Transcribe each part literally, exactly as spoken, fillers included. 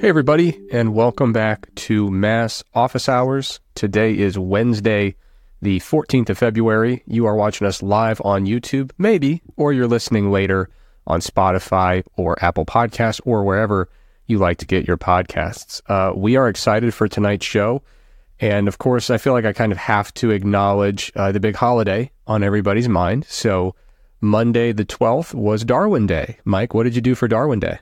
Hey everybody, and welcome back to Mass Office Hours. Today is Wednesday, the fourteenth of February. You are watching us live on YouTube, maybe, or you're listening later on Spotify or Apple Podcasts or wherever you like to get your podcasts. Uh, we are excited for tonight's show. And of course, I feel like I kind of have to acknowledge uh, the big holiday on everybody's mind. So Monday the twelfth was Darwin Day. Mike, what did you do for Darwin Day?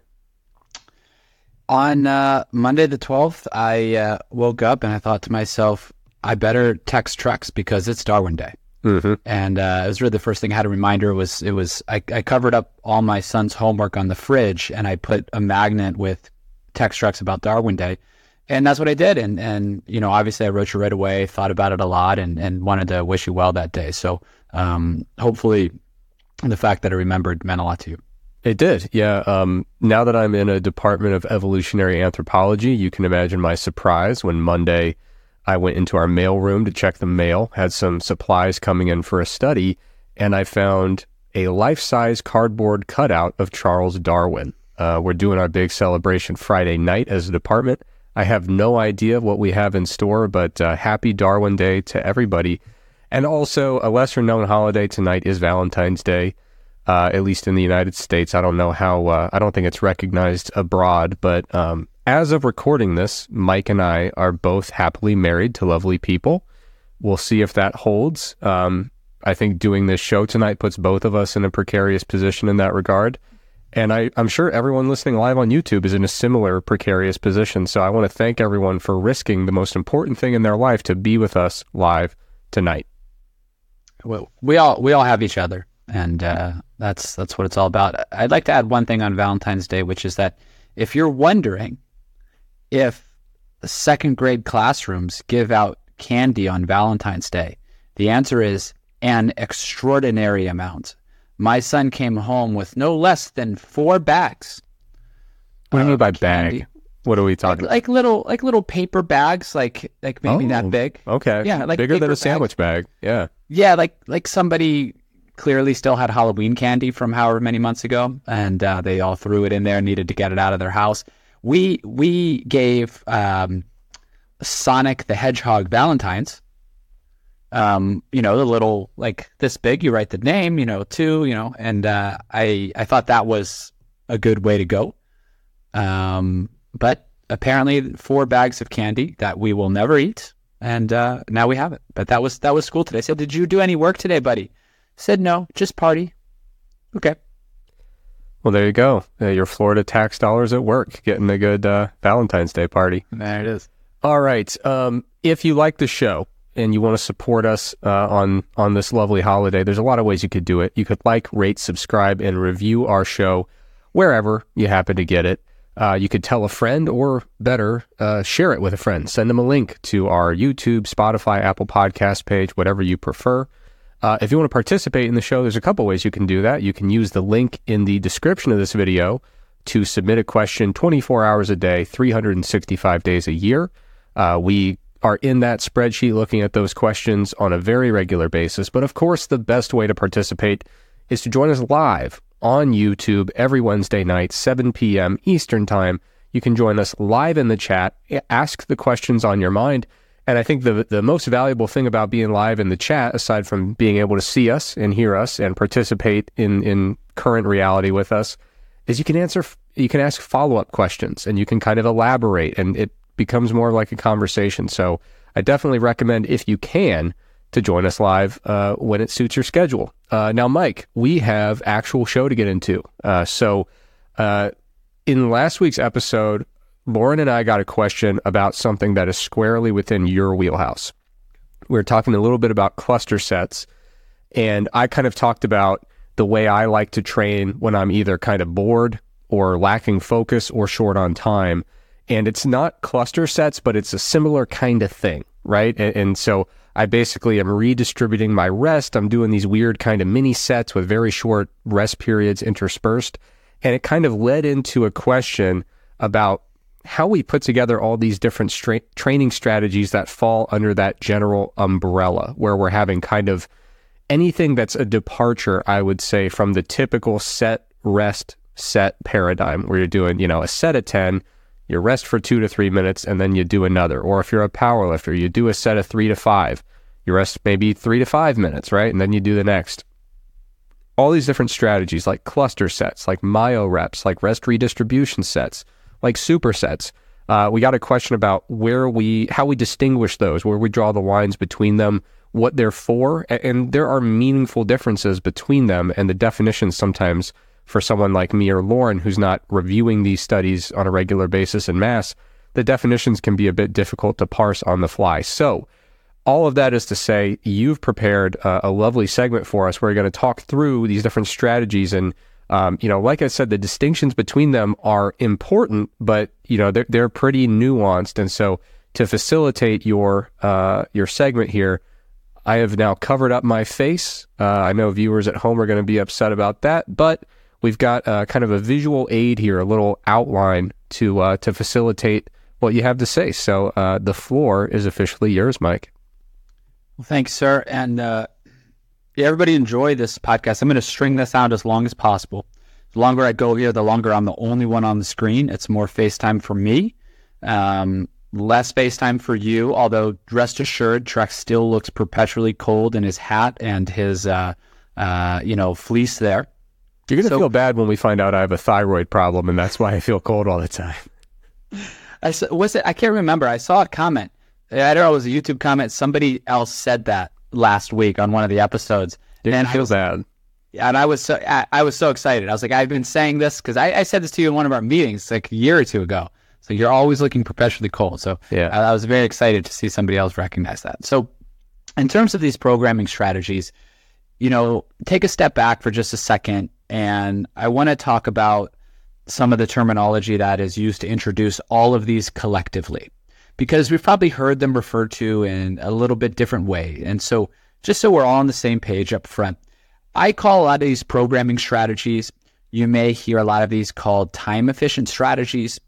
On uh, Monday the twelfth, I uh, woke up and I thought to myself, I better text Trex because it's Darwin Day. Mm-hmm. And uh, it was really the first thing I had a reminder was it was I, I covered up all my son's homework on the fridge and I put a magnet with text Trex about Darwin Day, and that's what I did. And and you know, obviously, I wrote you right away, thought about it a lot, and and wanted to wish you well that day. So um, hopefully, the fact that I remembered meant a lot to you. It did, yeah. Um, now that I'm in a department of evolutionary anthropology, you can imagine my surprise when Monday I went into our mail room to check the mail, had some supplies coming in for a study, and I found a life-size cardboard cutout of Charles Darwin. Uh, we're doing our big celebration Friday night as a department. I have no idea what we have in store, but uh, happy Darwin Day to everybody. And also, a lesser-known holiday tonight is Valentine's Day. Uh, at least in the United States. I don't know how, uh, I don't think it's recognized abroad, but um, as of recording this, Mike and I are both happily married to lovely people. We'll see if that holds. Um, I think doing this show tonight puts both of us in a precarious position in that regard. And I, I'm sure everyone listening live on YouTube is in a similar precarious position. So I want to thank everyone for risking the most important thing in their life to be with us live tonight. Well, we all, we all have each other. And uh, that's that's what it's all about. I'd like to add one thing on Valentine's Day, which is that if you're wondering if second grade classrooms give out candy on Valentine's Day, the answer is an extraordinary amount. My son came home with no less than four bags. What do you mean by bag? What are we talking like, about? Like little, like little paper bags, like like maybe oh, that big. Okay. Yeah, like bigger than a sandwich bag. Yeah. Yeah, like like somebody clearly still had Halloween candy from however many months ago, and uh, they all threw it in there and needed to get it out of their house. We we gave um, Sonic the Hedgehog Valentines, um, you know, the little, like this big, you write the name, you know, two, you know, and uh, I, I thought that was a good way to go. Um, but apparently four bags of candy that we will never eat, and uh, now we have it. But that was, that was school today. So did you do any work today, buddy? Said no, just party. Okay. Well, there you go. Uh, your Florida tax dollars at work, getting a good uh, Valentine's Day party. There it is. All right. Um, if you like the show and you want to support us uh, on, on this lovely holiday, there's a lot of ways you could do it. You could like, rate, subscribe, and review our show wherever you happen to get it. Uh, you could tell a friend, or better, uh, share it with a friend. Send them a link to our YouTube, Spotify, Apple Podcast page, whatever you prefer. Uh, if you want to participate in the show, there's a couple ways you can do that. You can use the link in the description of this video to submit a question twenty-four hours a day, three hundred sixty-five days a year. Uh, we are in that spreadsheet looking at those questions on a very regular basis. But of course, the best way to participate is to join us live on YouTube every Wednesday night, seven p.m. Eastern Time. You can join us live in the chat, ask the questions on your mind. And I think the the most valuable thing about being live in the chat, aside from being able to see us and hear us and participate in, in current reality with us, is you can answer, you can ask follow-up questions and you can kind of elaborate, and it becomes more like a conversation. So I definitely recommend, if you can, to join us live uh, when it suits your schedule. Uh, now, Mike, we have actual show to get into. Uh, so uh, in last week's episode, Lauren and I got a question about something that is squarely within your wheelhouse. We were talking a little bit about cluster sets, and I kind of talked about the way I like to train when I'm either kind of bored or lacking focus or short on time. And it's not cluster sets, but it's a similar kind of thing, right? And, and so I basically am redistributing my rest. I'm doing these weird kind of mini sets with very short rest periods interspersed. And it kind of led into a question about how we put together all these different stra- training strategies that fall under that general umbrella, where we're having kind of anything that's a departure, I would say, from the typical set, rest, set paradigm, where you're doing, you know, a set of ten, You rest for two to three minutes, and then you do another. Or if you're a power lifter, you do a set of three to five. You rest maybe three to five minutes, right? And then you do the next. All these different strategies, like cluster sets, like Myo-Reps, like rest redistribution sets, like supersets. Uh, we got a question about where we, how we distinguish those, where we draw the lines between them, what they're for, and, and there are meaningful differences between them, and the definitions sometimes for someone like me or Lauren, who's not reviewing these studies on a regular basis in Mass, the definitions can be a bit difficult to parse on the fly. So all of that is to say, you've prepared uh, a lovely segment for us where you're going to talk through these different strategies and Um, you know, like I said, the distinctions between them are important, but, you know, they're, they're pretty nuanced. And so to facilitate your uh, your segment here, I have now covered up my face. Uh, I know viewers at home are going to be upset about that, but we've got uh, kind of a visual aid here, a little outline to, uh, to facilitate what you have to say. So uh, the floor is officially yours, Mike. Well, thanks, sir. And, uh, Yeah, everybody enjoy this podcast. I'm going to string this out as long as possible. The longer I go here, the longer I'm the only one on the screen. It's more FaceTime for me, um, less FaceTime for you, although rest assured, Trex still looks perpetually cold in his hat and his, uh, uh, you know, fleece there. You're going to so, feel bad when we find out I have a thyroid problem, and that's why I feel cold all the time. I, was it, I can't remember. I saw a comment. I don't know, it was a YouTube comment. Somebody else said that last week on one of the episodes. Didn't and feel I was, bad. And I was so I, I was so excited. I was like, I've been saying this because I, I said this to you in one of our meetings like a year or two ago. So you're always looking perpetually cold. So yeah, I, I was very excited to see somebody else recognize that. So in terms of these programming strategies, you know, take a step back for just a second. And I want to talk about some of the terminology that is used to introduce all of these collectively, because we've probably heard them referred to in a little bit different way. And so just so we're all on the same page up front, I call a lot of these programming strategies, you may hear a lot of these called time-efficient strategies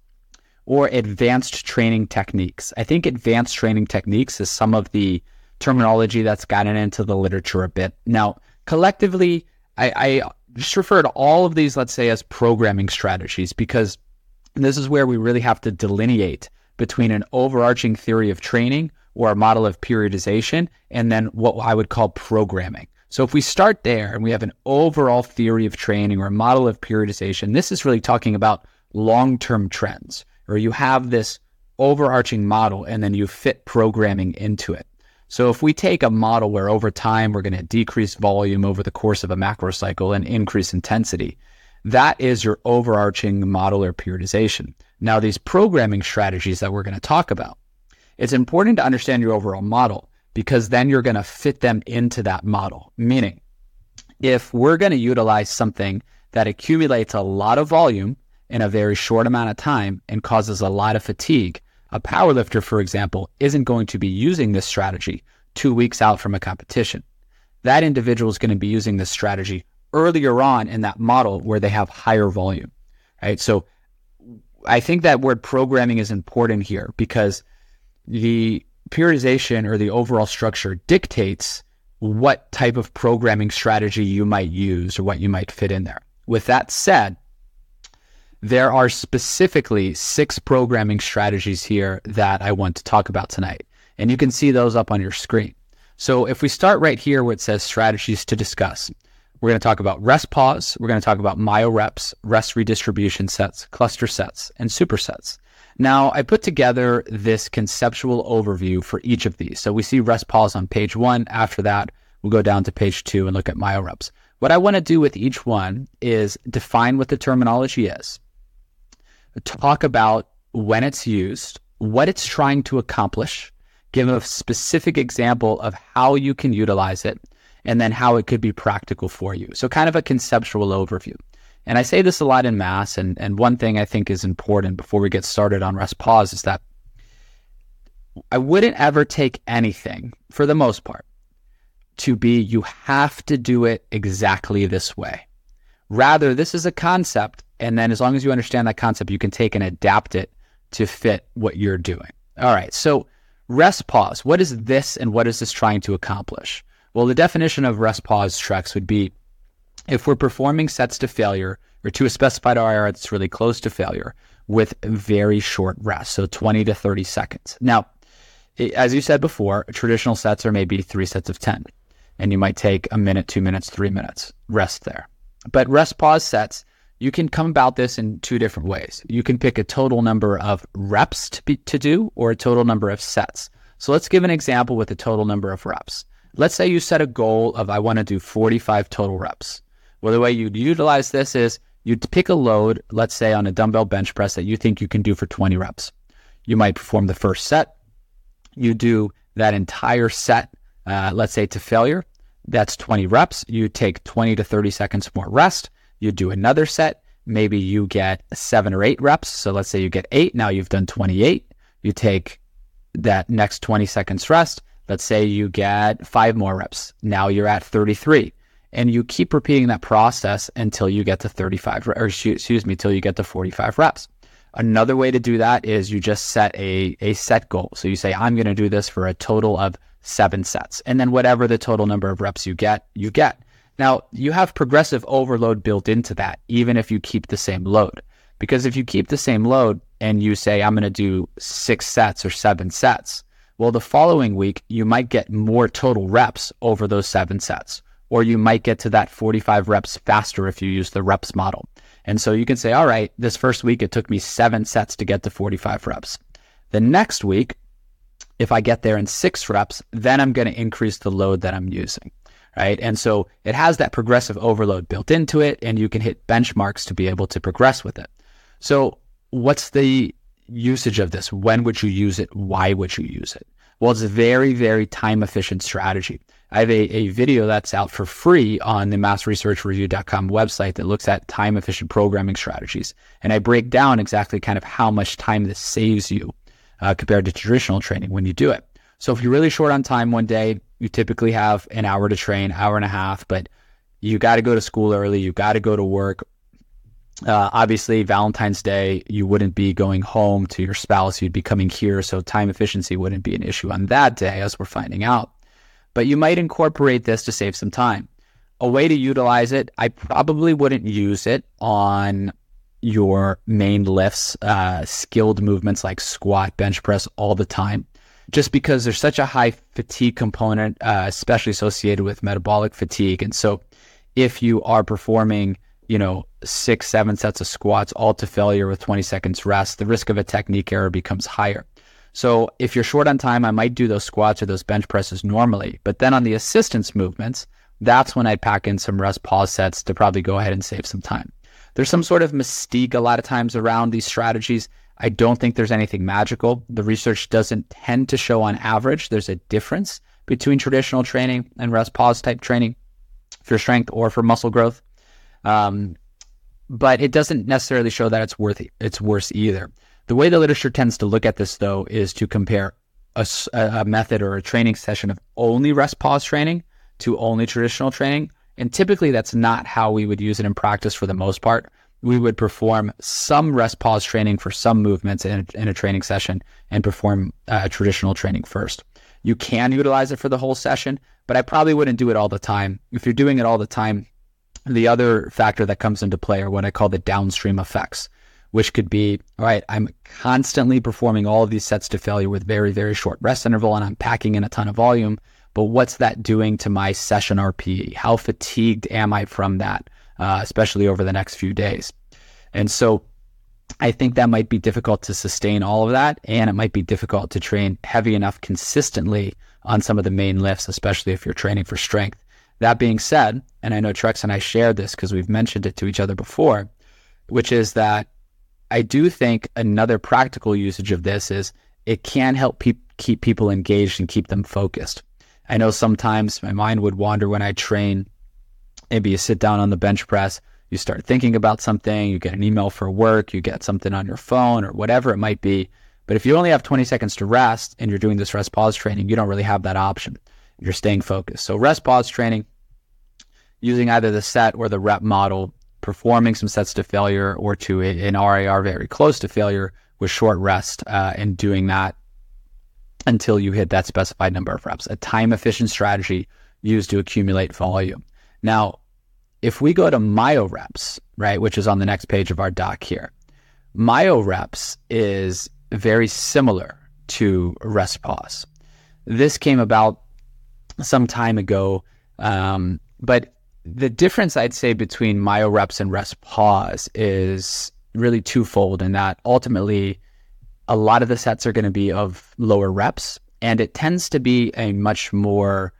or advanced training techniques. I think advanced training techniques is some of the terminology that's gotten into the literature a bit. Now, collectively, I, I just refer to all of these, let's say, as programming strategies, because this is where we really have to delineate between an overarching theory of training or a model of periodization and then what I would call programming. So if we start there and we have an overall theory of training or a model of periodization, this is really talking about long-term trends, or you have this overarching model and then you fit programming into it. So if we take a model where over time we're going to decrease volume over the course of a macro cycle and increase intensity, that is your overarching model or periodization. Now, these programming strategies that we're going to talk about, it's important to understand your overall model because then you're going to fit them into that model. Meaning, if we're going to utilize something that accumulates a lot of volume in a very short amount of time and causes a lot of fatigue, a powerlifter, for example, isn't going to be using this strategy two weeks out from a competition. That individual is going to be using this strategy earlier on in that model where they have higher volume, right? So I think that word programming is important here because the periodization or the overall structure dictates what type of programming strategy you might use or what you might fit in there. With that said, there are specifically six programming strategies here that I want to talk about tonight, and you can see those up on your screen. So if we start right here where it says strategies to discuss, we're going to talk about rest pause. We're going to talk about Myo-Reps, rest redistribution sets, cluster sets, and supersets. Now, I put together this conceptual overview for each of these. So we see rest pause on page one. After that, we'll go down to page two and look at Myo-Reps. What I want to do with each one is define what the terminology is, talk about when it's used, what it's trying to accomplish, give a specific example of how you can utilize it, and then how it could be practical for you. So kind of a conceptual overview. And I say this a lot in Mass, and, and one thing I think is important before we get started on rest pause is that I wouldn't ever take anything, for the most part, to be you have to do it exactly this way. Rather, this is a concept, and then as long as you understand that concept, you can take and adapt it to fit what you're doing. All right, so rest pause. What is this and what is this trying to accomplish? Well, the definition of rest pause, Trex, would be if we're performing sets to failure or to a specified R I R that's really close to failure with very short rest, so twenty to thirty seconds. Now, as you said before, traditional sets are maybe three sets of ten, and you might take a minute, two minutes, three minutes, rest there. But rest pause sets, you can come about this in two different ways. You can pick a total number of reps to, be, to do or a total number of sets. So let's give an example with a total number of reps. Let's say you set a goal of, I want to do forty-five total reps. Well, the way you'd utilize this is you'd pick a load, let's say on a dumbbell bench press that you think you can do for twenty reps. You might perform the first set. You do that entire set, uh, let's say to failure. That's twenty reps. You take twenty to thirty seconds more rest. You do another set. Maybe you get seven or eight reps. So let's say you get eight. Now you've done twenty-eight. You take that next twenty seconds rest. Let's say you get five more reps. Now you're at thirty-three. And you keep repeating that process until you get to thirty-five, or excuse me, till you get to forty-five reps. Another way to do that is you just set a, a set goal. So you say, I'm going to do this for a total of seven sets. And then whatever the total number of reps you get, you get. Now, you have progressive overload built into that, even if you keep the same load. Because if you keep the same load and you say, I'm going to do six sets or seven sets, well, the following week, you might get more total reps over those seven sets. Or you might get to that forty-five reps faster if you use the reps model. And so you can say, all right, this first week, it took me seven sets to get to forty-five reps. The next week, if I get there in six reps, then I'm going to increase the load that I'm using, right? And so it has that progressive overload built into it, and you can hit benchmarks to be able to progress with it. So what's the usage of this? When would you use it? Why would you use it? Well, it's a very, very time efficient strategy. I have a, a video that's out for free on the mass research review dot com website that looks at time-efficient programming strategies. And I break down exactly kind of how much time this saves you uh, compared to traditional training when you do it. So if you're really short on time one day, you typically have an hour to train, hour and a half, but you got to go to school early, you got to go to work. Uh, obviously, Valentine's Day, you wouldn't be going home to your spouse, you'd be coming here, so time efficiency wouldn't be an issue on that day, as we're finding out. But you might incorporate this to save some time. A way to utilize it, I probably wouldn't use it on your main lifts, uh, skilled movements like squat, bench press all the time, just because there's such a high fatigue component, uh, especially associated with metabolic fatigue. And so if you are performing, you know, six, seven sets of squats all to failure with twenty seconds rest, the risk of a technique error becomes higher. So if you're short on time, I might do those squats or those bench presses normally. But then on the assistance movements, that's when I'd pack in some rest pause sets to probably go ahead and save some time. There's some sort of mystique a lot of times around these strategies. I don't think there's anything magical. The research doesn't tend to show on average there's a difference between traditional training and rest pause type training for strength or for muscle growth. Um, but it doesn't necessarily show that it's worth it. It's worse either. The way the literature tends to look at this, though, is to compare a, a method or a training session of only rest pause training to only traditional training. And typically, that's not how we would use it in practice for the most part. We would perform some rest pause training for some movements in a, in a training session and perform uh, traditional training first. You can utilize it for the whole session, but I probably wouldn't do it all the time. If you're doing it all the time, the other factor that comes into play are what I call the downstream effects, which could be, all right, I'm constantly performing all of these sets to failure with very, very short rest interval, and I'm packing in a ton of volume, but what's that doing to my session R P E? How fatigued am I from that, uh, especially over the next few days? And so I think that might be difficult to sustain all of that, and it might be difficult to train heavy enough consistently on some of the main lifts, especially if you're training for strength. That being said, and I know Trex and I shared this because we've mentioned it to each other before, which is that I do think another practical usage of this is it can help pe- keep people engaged and keep them focused. I know sometimes my mind would wander when I train. Maybe you sit down on the bench press, you start thinking about something, you get an email for work, you get something on your phone or whatever it might be. But if you only have twenty seconds to rest and you're doing this rest pause training, you don't really have that option. You're staying focused. So rest pause training, using either the set or the rep model, performing some sets to failure or to an R I R very close to failure with short rest, uh, and doing that until you hit that specified number of reps, a time efficient strategy used to accumulate volume. Now, If we go to Myo-Reps, right, which is on the next page of our doc here, Myo-Reps is very similar to rest pause. This came about some time ago, um, but the difference I'd say between Myo-Reps and rest pause is really twofold, in that ultimately a lot of the sets are going to be of lower reps, and it tends to be a much more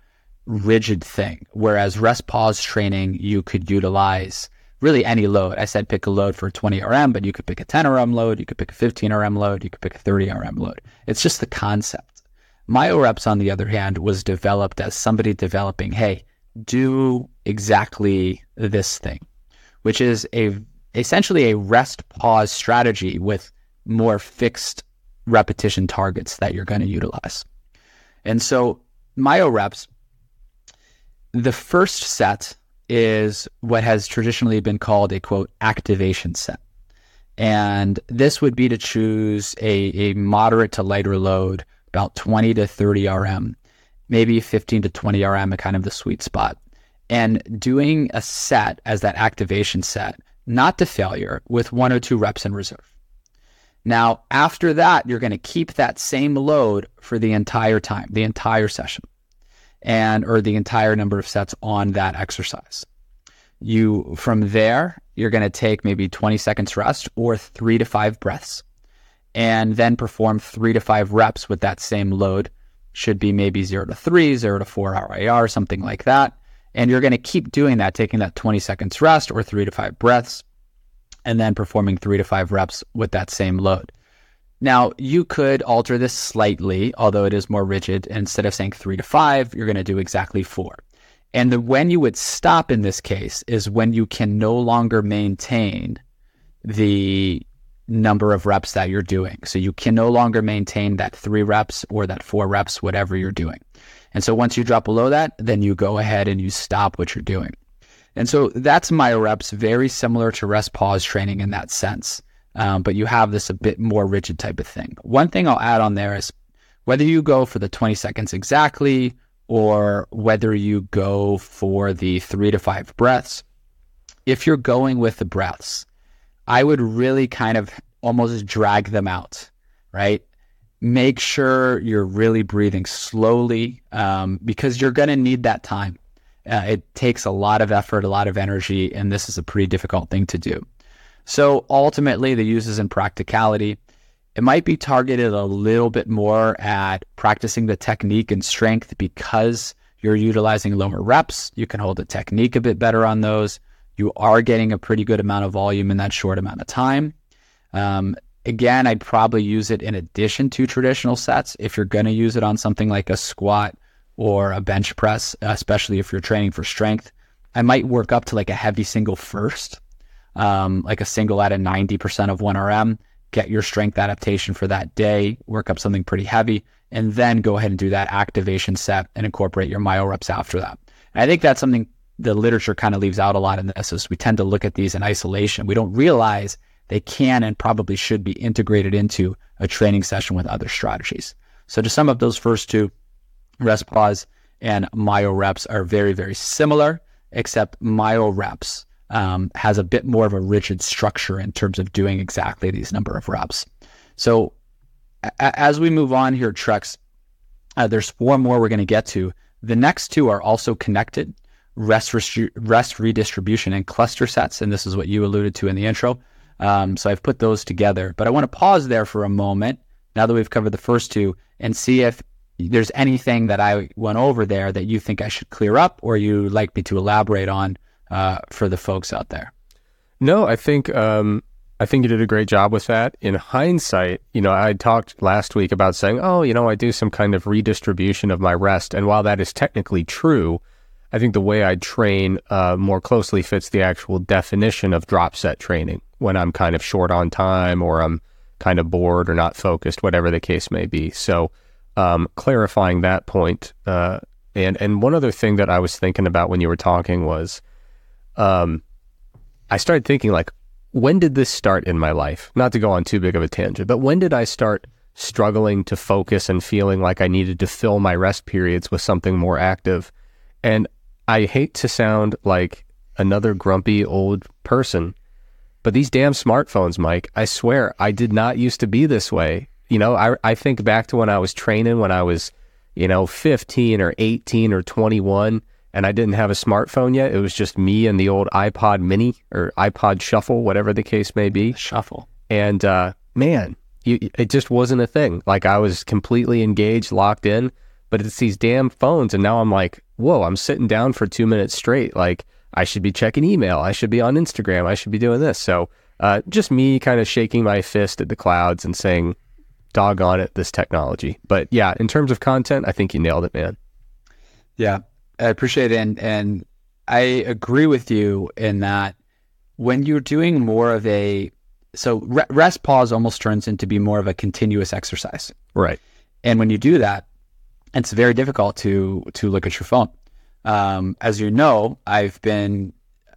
rigid thing, whereas rest pause training, you could utilize really any load. I said pick a load for twenty R M, but you could pick a ten R M load, you could pick a fifteen R M load, you could pick a thirty R M load. It's just the concept. Myo-Reps, on the other hand, was developed as somebody developing, hey, do exactly this thing, which is a essentially a rest pause strategy with more fixed repetition targets that you're going to utilize. And so Myo-Reps, the first set is what has traditionally been called a, quote, activation set. And this would be to choose a, a moderate to lighter load, about twenty to thirty R M, maybe fifteen to twenty R M, kind of the sweet spot. And doing a set as that activation set, not to failure, with one or two reps in reserve. Now, after that, you're going to keep that same load for the entire time, the entire session, and or the entire number of sets on that exercise. You, from there, you're going to take maybe twenty seconds rest or three to five breaths, and then perform three to five reps with that same load. Should be maybe zero to three, zero to four R I R, something like that. And you're going to keep doing that, taking that twenty seconds rest or three to five breaths, and then performing three to five reps with that same load. Now, you could alter this slightly, although it is more rigid. Instead of saying three to five, you're going to do exactly four. And the, when you would stop in this case is when you can no longer maintain the number of reps that you're doing. So you can no longer maintain that three reps or that four reps, whatever you're doing. And so once you drop below that, then you go ahead and you stop what you're doing. And so that's Myo-Reps, very similar to rest pause training in that sense. Um, but you have this a bit more rigid type of thing. One thing I'll add on there is whether you go for the twenty seconds exactly or whether you go for the three to five breaths, if you're going with the breaths, I would really kind of almost drag them out, right? Make sure you're really breathing slowly um, because you're going to need that time. Uh, it takes a lot of effort, a lot of energy, and this is a pretty difficult thing to do. So ultimately, the use is in practicality. It might be targeted a little bit more at practicing the technique and strength because you're utilizing lower reps. You can hold the technique a bit better on those. You are getting a pretty good amount of volume in that short amount of time. Um, again, I'd probably use it in addition to traditional sets if you're going to use it on something like a squat or a bench press, especially if you're training for strength. I might work up to like a heavy single first, um, like a single at a ninety percent of one R M, get your strength adaptation for that day, work up something pretty heavy, and then go ahead and do that activation set and incorporate your Myo-Reps after that. And I think that's something the literature kind of leaves out a lot in this, is we tend to look at these in isolation. We don't realize they can and probably should be integrated into a training session with other strategies. So to sum up those first two, rest pause and Myo-Reps are very, very similar, except Myo-Reps um, has a bit more of a rigid structure in terms of doing exactly these number of reps. So a- as we move on here, Trex, uh, there's four more we're going to get to. The next two are also connected, rest, restri- rest redistribution and cluster sets. And this is what you alluded to in the intro. Um, so I've put those together, but I want to pause there for a moment now that we've covered the first two and see if there's anything that I went over there that you think I should clear up or you like me to elaborate on uh, for the folks out there. No, I think um, I think you did a great job with that. In hindsight, you know, I talked last week about saying, oh, you know, I do some kind of redistribution of my rest. And while that is technically true, I think the way I train uh, more closely fits the actual definition of drop set training when I'm kind of short on time or I'm kind of bored or not focused, whatever the case may be. So Um, clarifying that point, uh, and and one other thing that I was thinking about when you were talking was, um, I started thinking like, when did this start in my life? Not to go on too big of a tangent, but when did I start struggling to focus and feeling like I needed to fill my rest periods with something more active? And I hate to sound like another grumpy old person. But these damn smartphones, Mike, I swear, I did not used to be this way. You know, I, I think back to when I was training, when I was, you know, fifteen or eighteen or twenty-one, and I didn't have a smartphone yet. It was just me and the old iPod mini or iPod shuffle, whatever the case may be. Shuffle. And uh, man, you, it just wasn't a thing. Like, I was completely engaged, locked in, but it's these damn phones. And now I'm like, whoa, I'm sitting down for two minutes straight. Like, I should be checking email. I should be on Instagram. I should be doing this. So uh, just me kind of shaking my fist at the clouds and saying, doggone it, this technology. But yeah, in terms of content, I think you nailed it, man. Yeah, I appreciate it. And, and I agree with you in that when you're doing more of a, so re- rest pause almost turns into be more of a continuous exercise. Right. And when you do that, it's very difficult to, to look at your phone. Um, as you know, I've been,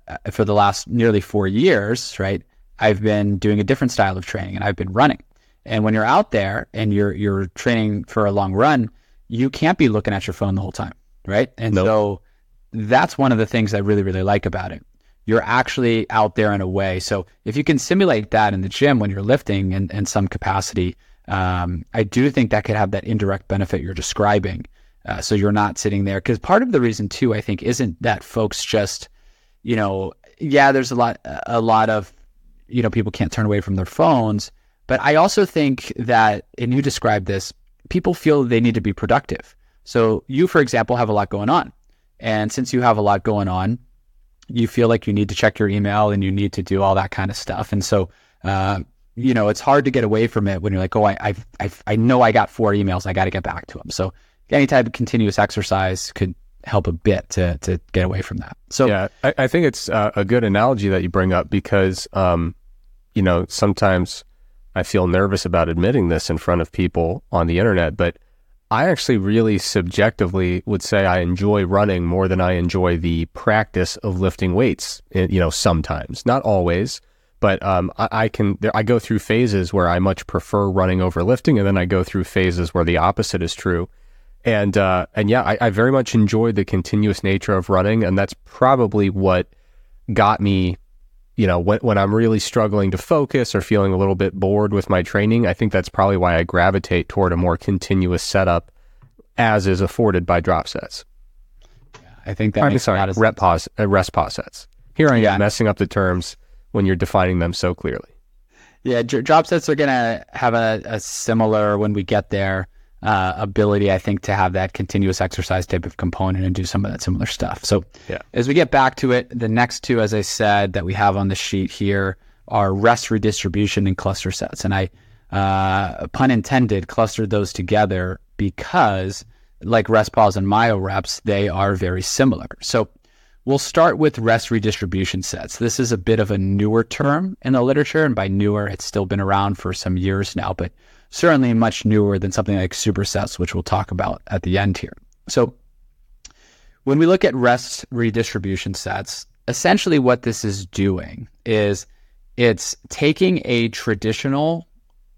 uh, for the last nearly four years, right, I've been doing a different style of training, and I've been running. And when you're out there and you're you're training for a long run, you can't be looking at your phone the whole time, right? And nope. So that's one of the things I really, really like about it. You're actually out there in a way. So if you can simulate that in the gym when you're lifting in, in some capacity, um, I do think that could have that indirect benefit you're describing. Uh, so you're not sitting there, because part of the reason too, I think, isn't that folks just, you know, yeah, there's a lot, a lot of, you know, people can't turn away from their phones, but I also think that, and you described this, people feel they need to be productive. So you, for example, have a lot going on. And since you have a lot going on, you feel like you need to check your email and you need to do all that kind of stuff. And so, uh, you know, it's hard to get away from it when you're like, oh, I, I've, I've, I know I got four emails. I got to get back to them. So any type of continuous exercise could help a bit to to get away from that. So yeah, I, I think it's uh, a good analogy that you bring up, because, um, you know, sometimes I feel nervous about admitting this in front of people on the internet, but I actually really subjectively would say I enjoy running more than I enjoy the practice of lifting weights, you know, sometimes, not always. But um, I, I can, I go through phases where I much prefer running over lifting, and then I go through phases where the opposite is true. And, uh, and yeah, I, I very much enjoyed the continuous nature of running. And that's probably what got me, you know, when, when I'm really struggling to focus or feeling a little bit bored with my training, I think that's probably why I gravitate toward a more continuous setup as is afforded by drop sets. Yeah, I think that I'm makes sorry, a lot of rep sense. Pause, uh, rest pause sets. Here I am yeah. messing up the terms when you're defining them so clearly. Yeah. Dr- drop sets are going to have a, a similar, when we get there, Uh, ability, I think, to have that continuous exercise type of component and do some of that similar stuff. So yeah. As we get back to it, the next two, as I said, that we have on the sheet here are rest redistribution and cluster sets. And I, uh, pun intended, clustered those together because, like rest pause and Myo-Reps, they are very similar. So we'll start with rest redistribution sets. This is a bit of a newer term in the literature, and by newer, it's still been around for some years now, but certainly much newer than something like supersets, which we'll talk about at the end here. So when we look at rest redistribution sets, essentially what this is doing is it's taking a traditional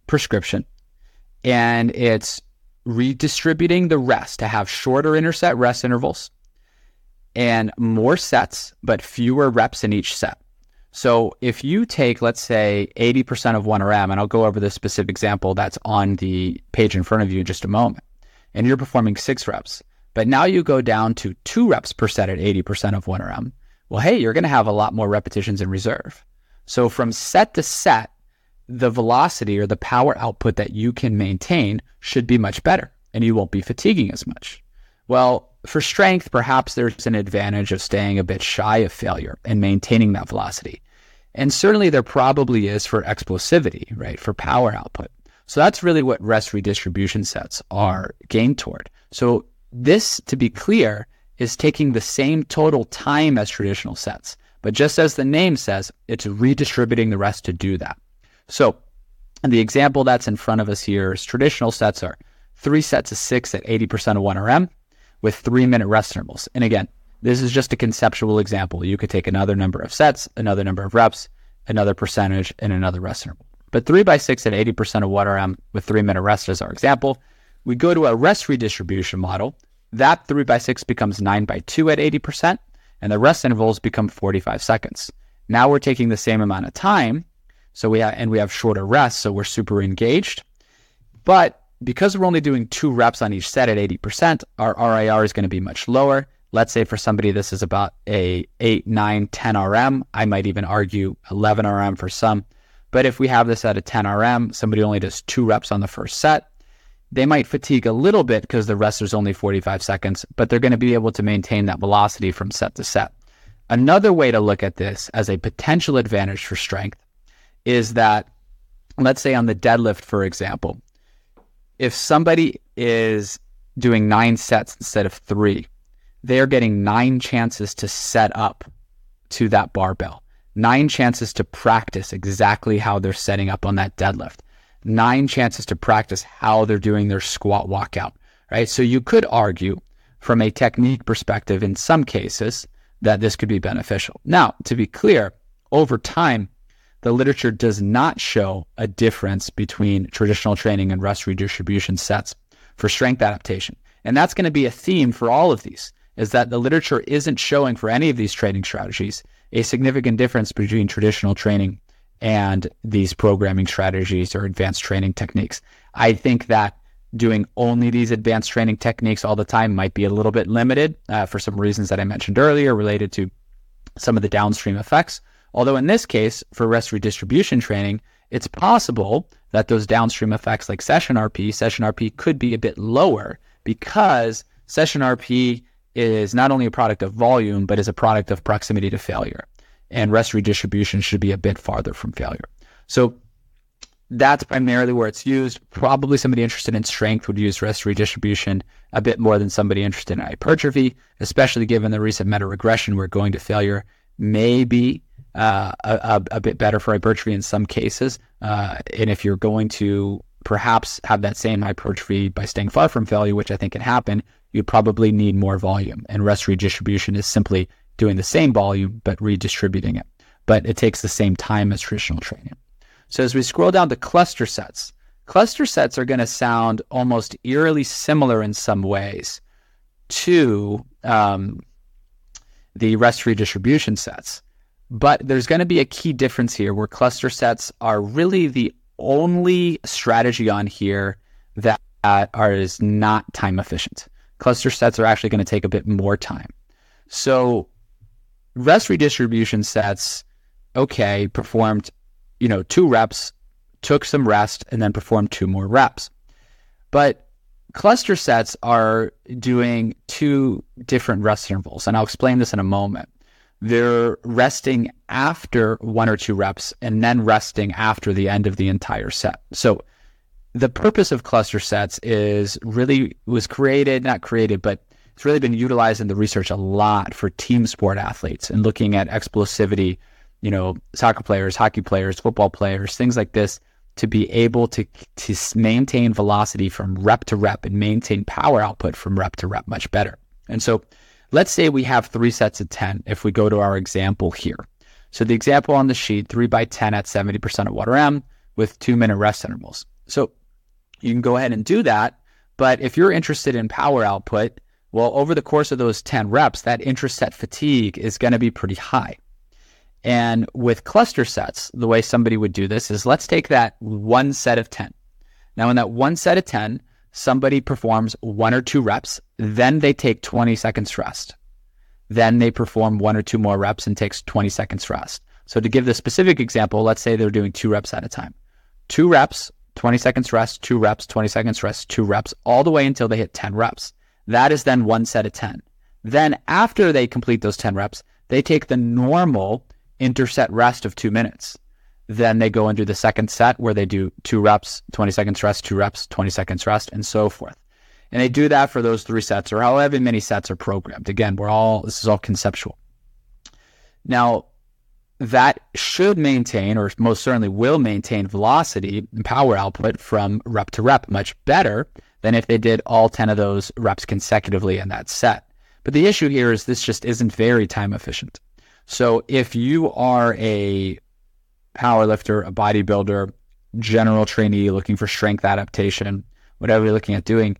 prescription and it's redistributing the rest to have shorter inter-set rest intervals and more sets, but fewer reps in each set. So if you take, let's say, eighty percent of one R M, and I'll go over this specific example that's on the page in front of you in just a moment, and you're performing six reps, but now you go down to two reps per set at eighty percent of one R M, well, hey, you're going to have a lot more repetitions in reserve. So from set to set, the velocity or the power output that you can maintain should be much better, and you won't be fatiguing as much. Well, for strength, perhaps there's an advantage of staying a bit shy of failure and maintaining that velocity. And certainly there probably is for explosivity, right? For power output. So that's really what rest redistribution sets are aimed toward. So this, to be clear, is taking the same total time as traditional sets, but just as the name says, it's redistributing the rest to do that. So the example that's in front of us here is traditional sets are three sets of six at eighty percent of one R M with three minute rest intervals. And again, this is just a conceptual example. You could take another number of sets, another number of reps, another percentage, and another rest interval. But three by six at eighty percent of one R M with three minute rest is our example. We go to a rest redistribution model. That three by six becomes nine by two at eighty percent. and the rest intervals become forty-five seconds. Now we're taking the same amount of time, so we ha- and we have shorter rests, so we're super engaged. But because we're only doing two reps on each set at eighty percent, our R I R is going to be much lower. Let's say for somebody this is about a eight, nine, ten R M. I might even argue eleven R M for some. But if we have this at a ten R M, somebody only does two reps on the first set, they might fatigue a little bit because the rest is only forty-five seconds, but they're going to be able to maintain that velocity from set to set. Another way to look at this as a potential advantage for strength is that, let's say on the deadlift, for example, if somebody is doing nine sets instead of three, they are getting nine chances to set up to that barbell, nine chances to practice exactly how they're setting up on that deadlift, nine chances to practice how they're doing their squat walkout, right? So you could argue from a technique perspective in some cases that this could be beneficial. Now, to be clear, over time, the literature does not show a difference between traditional training and rest redistribution sets for strength adaptation. And that's going to be a theme for all of these, is that the literature isn't showing for any of these training strategies a significant difference between traditional training and these programming strategies or advanced training techniques. I think that doing only these advanced training techniques all the time might be a little bit limited uh, for some reasons that I mentioned earlier related to some of the downstream effects. Although in this case, for rest redistribution training, it's possible that those downstream effects like session R P, session R P could be a bit lower because session R P is not only a product of volume, but is a product of proximity to failure. And rest redistribution should be a bit farther from failure. So that's primarily where it's used. Probably somebody interested in strength would use rest redistribution a bit more than somebody interested in hypertrophy, especially given the recent meta-regression where going to failure may be uh, a, a bit better for hypertrophy in some cases. Uh, and if you're going to perhaps have that same hypertrophy by staying far from failure, which I think can happen, you probably need more volume. And rest redistribution is simply doing the same volume, but redistributing it. But it takes the same time as traditional training. So as we scroll down to cluster sets, cluster sets are going to sound almost eerily similar in some ways to um, the rest redistribution sets. But there's going to be a key difference here where cluster sets are really the only strategy on here that are, is not time efficient. Cluster sets are actually going to take a bit more time. So rest redistribution sets, okay, performed, you know, two reps, took some rest, and then performed two more reps. But cluster sets are doing two different rest intervals, and I'll explain this in a moment. They're resting after one or two reps and then resting after the end of the entire set. So the purpose of cluster sets is really was created, not created, but it's really been utilized in the research a lot for team sport athletes and looking at explosivity, you know, soccer players, hockey players, football players, things like this, to be able to, to maintain velocity from rep to rep and maintain power output from rep to rep much better. And so let's say we have three sets of ten if we go to our example here. So the example on the sheet, three by ten at seventy percent of water M with two-minute rest intervals. So you can go ahead and do that, but if you're interested in power output, well, over the course of those ten reps, that intraset fatigue is going to be pretty high. And with cluster sets, the way somebody would do this is let's take that one set of ten. Now, in that one set of ten, somebody performs one or two reps, then they take twenty seconds rest. Then they perform one or two more reps and takes twenty seconds rest. So to give the specific example, let's say they're doing two reps at a time. Two reps, twenty seconds rest, two reps, twenty seconds rest, two reps, all the way until they hit ten reps. That is then one set of ten. Then after they complete those ten reps, they take the normal interset rest of two minutes. Then they go and do the second set where they do two reps, twenty seconds rest, two reps, twenty seconds rest, and so forth. And they do that for those three sets or however many sets are programmed. Again, we're all, this is all conceptual. Now, that should maintain or most certainly will maintain velocity and power output from rep to rep much better than if they did all ten of those reps consecutively in that set. But the issue here is this just isn't very time efficient. So if you are a powerlifter, a bodybuilder, general trainee looking for strength adaptation, whatever you're looking at doing,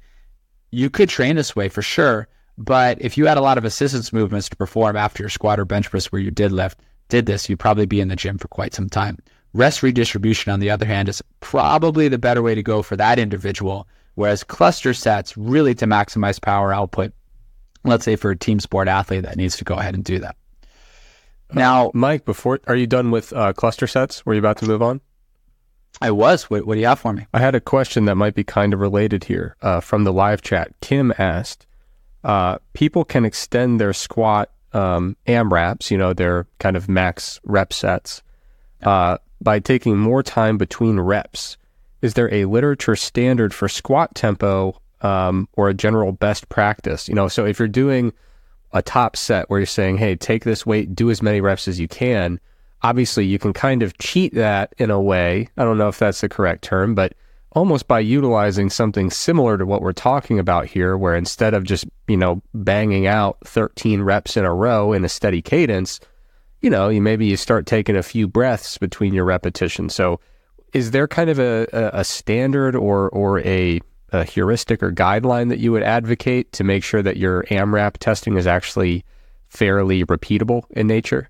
you could train this way for sure, But if you had a lot of assistance movements to perform after your squat or bench press where you did lift, did this, you'd probably be in the gym for quite some time. Rest redistribution, on the other hand, is probably the better way to go for that individual, whereas cluster sets really to maximize power output, let's say for a team sport athlete that needs to go ahead and do that. Now, uh, Mike, before, are you done with uh, cluster sets? Were you about to move on? I was. What, what do you have for me? I had a question that might be kind of related here uh, from the live chat. Kim asked, uh, people can extend their squat um, AMRAPs, you know, their kind of max rep sets, uh, by taking more time between reps. Is there a literature standard for squat tempo um, or a general best practice? You know, so if you're doing a top set where you're saying, hey, take this weight, do as many reps as you can, obviously you can kind of cheat that in a way. I don't know if that's the correct term, but almost by utilizing something similar to what we're talking about here, where instead of just, you know, banging out thirteen reps in a row in a steady cadence, you know, you maybe you start taking a few breaths between your repetitions. So is there kind of a, a, a standard or, or a, a heuristic or guideline that you would advocate to make sure that your AMRAP testing is actually fairly repeatable in nature?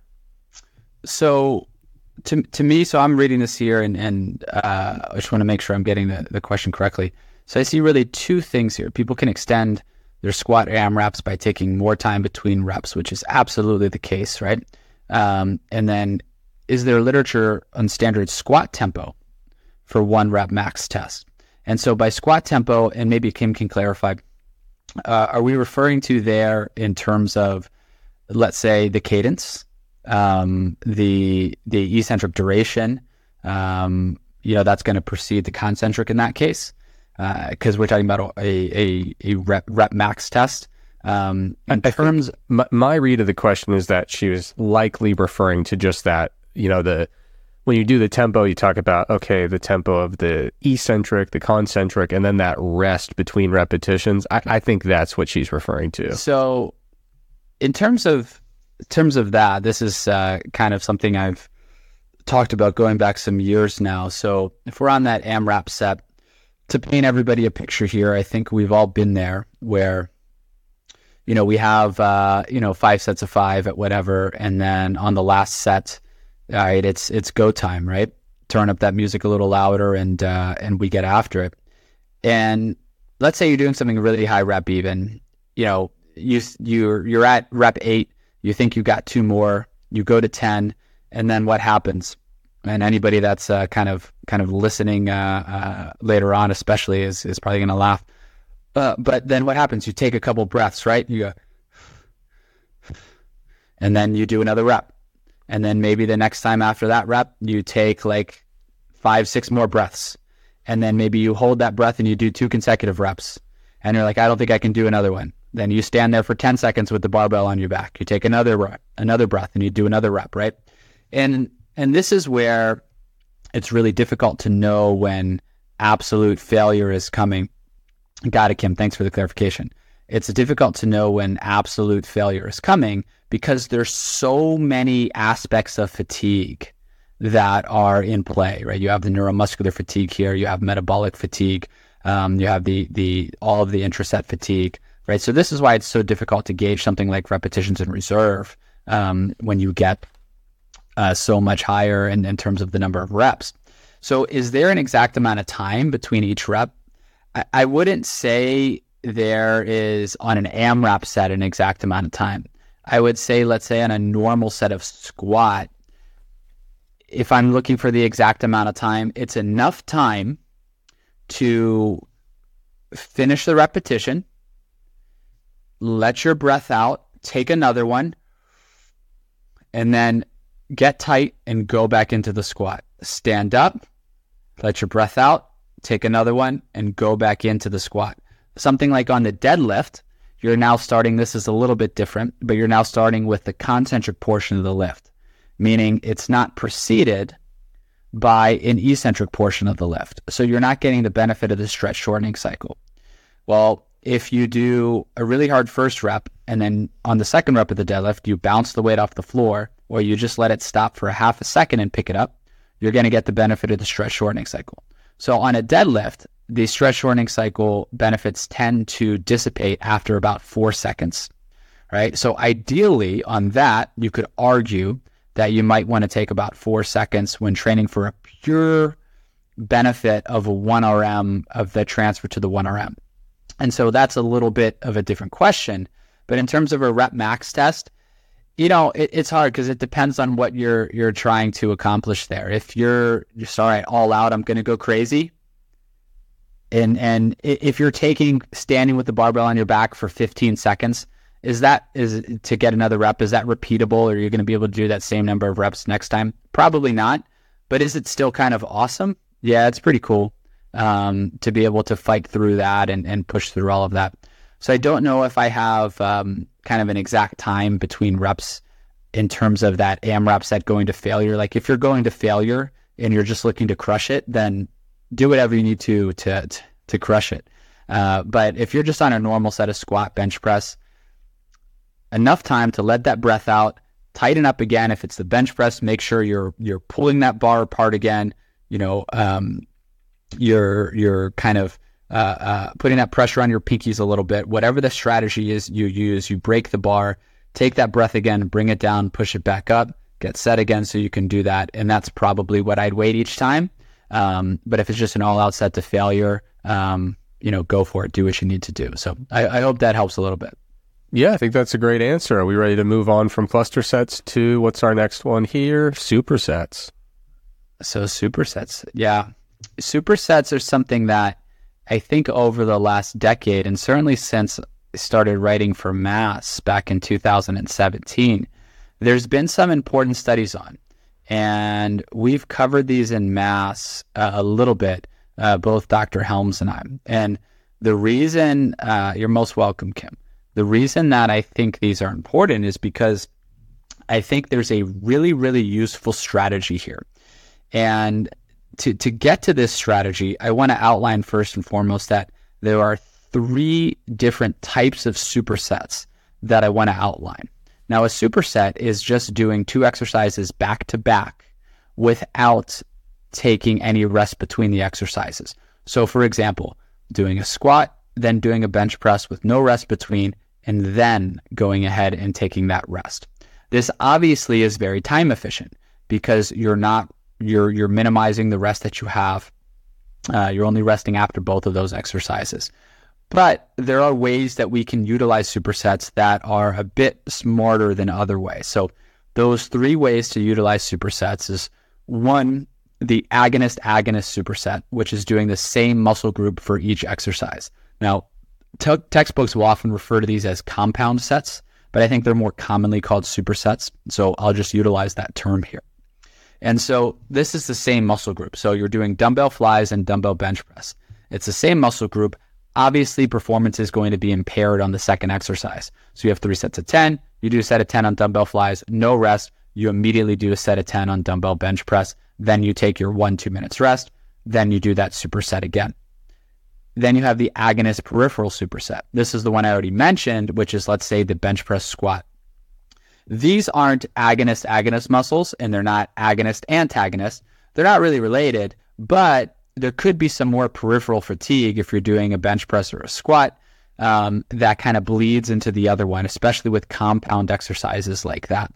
So to to me, so I'm reading this here and, and uh, I just want to make sure I'm getting the, the question correctly. So I see really two things here. People can extend their squat AMRAPs by taking more time between reps, which is absolutely the case, right? Um, and then is there literature on standard squat tempo for one rep max test? And so by squat tempo, and maybe Kim can clarify, uh, are we referring to there in terms of, let's say, the cadence, um, the the eccentric duration, um, you know, that's going to precede the concentric in that case, because uh, we're talking about a a, a rep, rep max test. Um, in I terms, my, my read of the question is that she was likely referring to just that, you know, the when you do the tempo, you talk about, okay, the tempo of the eccentric, the concentric, and then that rest between repetitions. I, I think that's what she's referring to. So in terms of in terms of that, this is uh, kind of something I've talked about going back some years now. So if we're on that AMRAP set, to paint everybody a picture here, I think we've all been there where, you know, we have, uh, you know, five sets of five at whatever, and then on the last set, all right, it's it's go time, right? Turn up that music a little louder, and uh, and we get after it. And let's say you're doing something really high rep, even, you know, you you're you're at rep eight. You think you got two more. You go to ten, and then what happens? And anybody that's uh, kind of kind of listening uh, uh, later on, especially, is is probably gonna laugh. Uh, but then what happens? You take a couple breaths, right? You go, and then you do another rep. And then maybe the next time after that rep, you take like five, six more breaths. And then maybe you hold that breath and you do two consecutive reps. And you're like, I don't think I can do another one. Then you stand there for ten seconds with the barbell on your back. You take another rep, another breath, and you do another rep, right? And and this is where it's really difficult to know when absolute failure is coming. Got it, Kim. Thanks for the clarification. It's difficult to know when absolute failure is coming because there's so many aspects of fatigue that are in play, right? You have the neuromuscular fatigue here, you have metabolic fatigue, um, you have the the all of the intraset fatigue, right? So this is why it's so difficult to gauge something like repetitions in reserve um, when you get uh, so much higher in, in terms of the number of reps. So is there an exact amount of time between each rep? I, I wouldn't say there is on an AMRAP set an exact amount of time. I would say, let's say on a normal set of squat, if I'm looking for the exact amount of time, it's enough time to finish the repetition, let your breath out, take another one, and then get tight and go back into the squat. Stand up, let your breath out, take another one, and go back into the squat. Something like on the deadlift, you're now starting, this is a little bit different, but you're now starting with the concentric portion of the lift, meaning it's not preceded by an eccentric portion of the lift. So you're not getting the benefit of the stretch shortening cycle. Well, if you do a really hard first rep, and then on the second rep of the deadlift, you bounce the weight off the floor, or you just let it stop for a half a second and pick it up, you're going to get the benefit of the stretch shortening cycle. So on a deadlift, the stretch shortening cycle benefits tend to dissipate after about four seconds, right? So ideally on that, you could argue that you might want to take about four seconds when training for a pure benefit of a one R M, of the transfer to the one R M. And so that's a little bit of a different question. But in terms of a rep max test, you know, it, it's hard because it depends on what you're you're trying to accomplish there. If you're just, all right, all out, I'm going to go crazy. And and if you're taking standing with the barbell on your back for fifteen seconds, is that is to get another rep? Is that repeatable? Are you going to be able to do that same number of reps next time? Probably not. But is it still kind of awesome? Yeah, it's pretty cool um, to be able to fight through that and, and push through all of that. So I don't know if I have um, kind of an exact time between reps in terms of that AMRAP set going to failure. Like if you're going to failure and you're just looking to crush it, then do whatever you need to to to crush it. Uh, but if you're just on a normal set of squat, bench press, enough time to let that breath out, tighten up again. If it's the bench press, make sure you're you're pulling that bar apart again. You know, um, you're you're kind of uh, uh, putting that pressure on your pinkies a little bit. Whatever the strategy is you use, you break the bar, take that breath again, bring it down, push it back up, get set again so you can do that. And that's probably what I'd wait each time. Um, but if it's just an all-out set to failure, um, you know, go for it. Do what you need to do. So I, I hope that helps a little bit. Yeah, I think that's a great answer. Are we ready to move on from cluster sets to what's our next one here? Supersets. So supersets. Yeah. Supersets are something that I think over the last decade, and certainly since I started writing for Mass back in two thousand seventeen, there's been some important studies on. And we've covered these in Mass uh, a little bit, uh, both Doctor Helms and I. And the reason, uh, you're most welcome, Kim. The reason that I think these are important is because I think there's a really, really useful strategy here. And to, to get to this strategy, I want to outline first and foremost that there are three different types of supersets that I want to outline. Now, a superset is just doing two exercises back to back without taking any rest between the exercises. So, for example, doing a squat, then doing a bench press with no rest between, and then going ahead and taking that rest. This obviously is very time efficient because you're not you're you're minimizing the rest that you have. Uh, you're only resting after both of those exercises. But there are ways that we can utilize supersets that are a bit smarter than other ways. So those three ways to utilize supersets is, one, the agonist-agonist superset, which is doing the same muscle group for each exercise. Now, te- textbooks will often refer to these as compound sets, but I think they're more commonly called supersets. So I'll just utilize that term here. And so this is the same muscle group. So you're doing dumbbell flies and dumbbell bench press. It's the same muscle group. Obviously, performance is going to be impaired on the second exercise. So you have three sets of ten. You do a set of ten on dumbbell flies, no rest. You immediately do a set of ten on dumbbell bench press. Then you take your one, two minutes rest. Then you do that superset again. Then you have the agonist peripheral superset. This is the one I already mentioned, which is, let's say, the bench press squat. These aren't agonist-agonist muscles, and they're not agonist-antagonist. They're not really related, but there could be some more peripheral fatigue if you're doing a bench press or a squat um, that kind of bleeds into the other one, especially with compound exercises like that.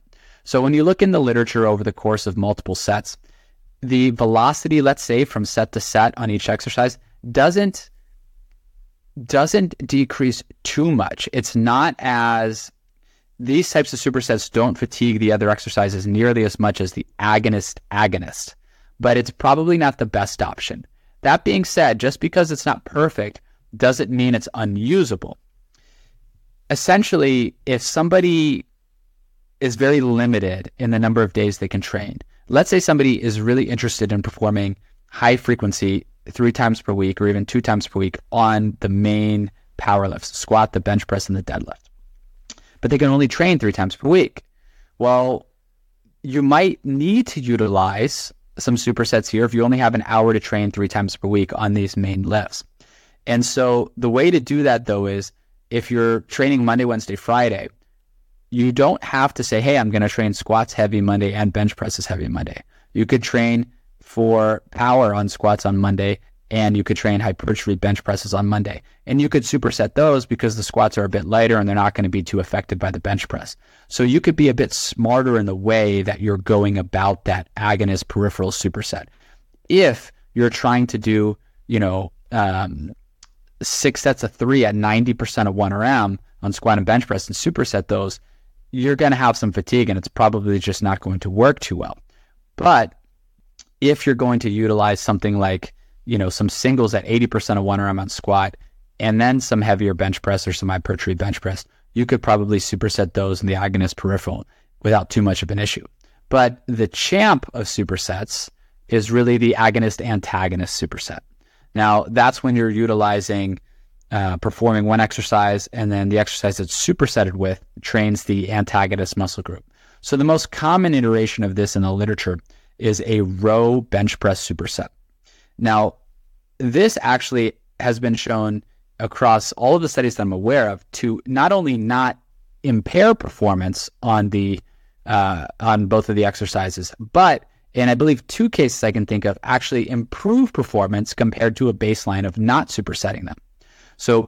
So when you look in the literature over the course of multiple sets, the velocity, let's say, from set to set on each exercise doesn't, doesn't decrease too much. It's not as... These types of supersets don't fatigue the other exercises nearly as much as the agonist-agonist. But it's probably not the best option. That being said, just because it's not perfect doesn't mean it's unusable. Essentially, if somebody is very limited in the number of days they can train, let's say somebody is really interested in performing high frequency three times per week or even two times per week on the main power lifts, squat, the bench press, and the deadlift, but they can only train three times per week. Well, you might need to utilize some supersets here if you only have an hour to train three times per week on these main lifts. And so the way to do that, though, is if you're training Monday, Wednesday, Friday, you don't have to say, hey, I'm going to train squats heavy Monday and bench presses heavy Monday. You could train for power on squats on Monday and you could train hypertrophy bench presses on Monday. And you could superset those because the squats are a bit lighter and they're not going to be too affected by the bench press. So you could be a bit smarter in the way that you're going about that agonist peripheral superset. If you're trying to do, you know, um, six sets of three at ninety percent of one R M on squat and bench press and superset those, you're going to have some fatigue and it's probably just not going to work too well. But if you're going to utilize something like, you know, some singles at eighty percent of one R M on squat and then some heavier bench press or some hypertrophy bench press, you could probably superset those in the agonist peripheral without too much of an issue. But the champ of supersets is really the agonist antagonist superset. Now, that's when you're utilizing, uh, performing one exercise and then the exercise that's supersetted with trains the antagonist muscle group. So the most common iteration of this in the literature is a row bench press superset. Now, this actually has been shown across all of the studies that I'm aware of to not only not impair performance on the uh, on both of the exercises, but and I believe two cases I can think of actually improve performance compared to a baseline of not supersetting them. So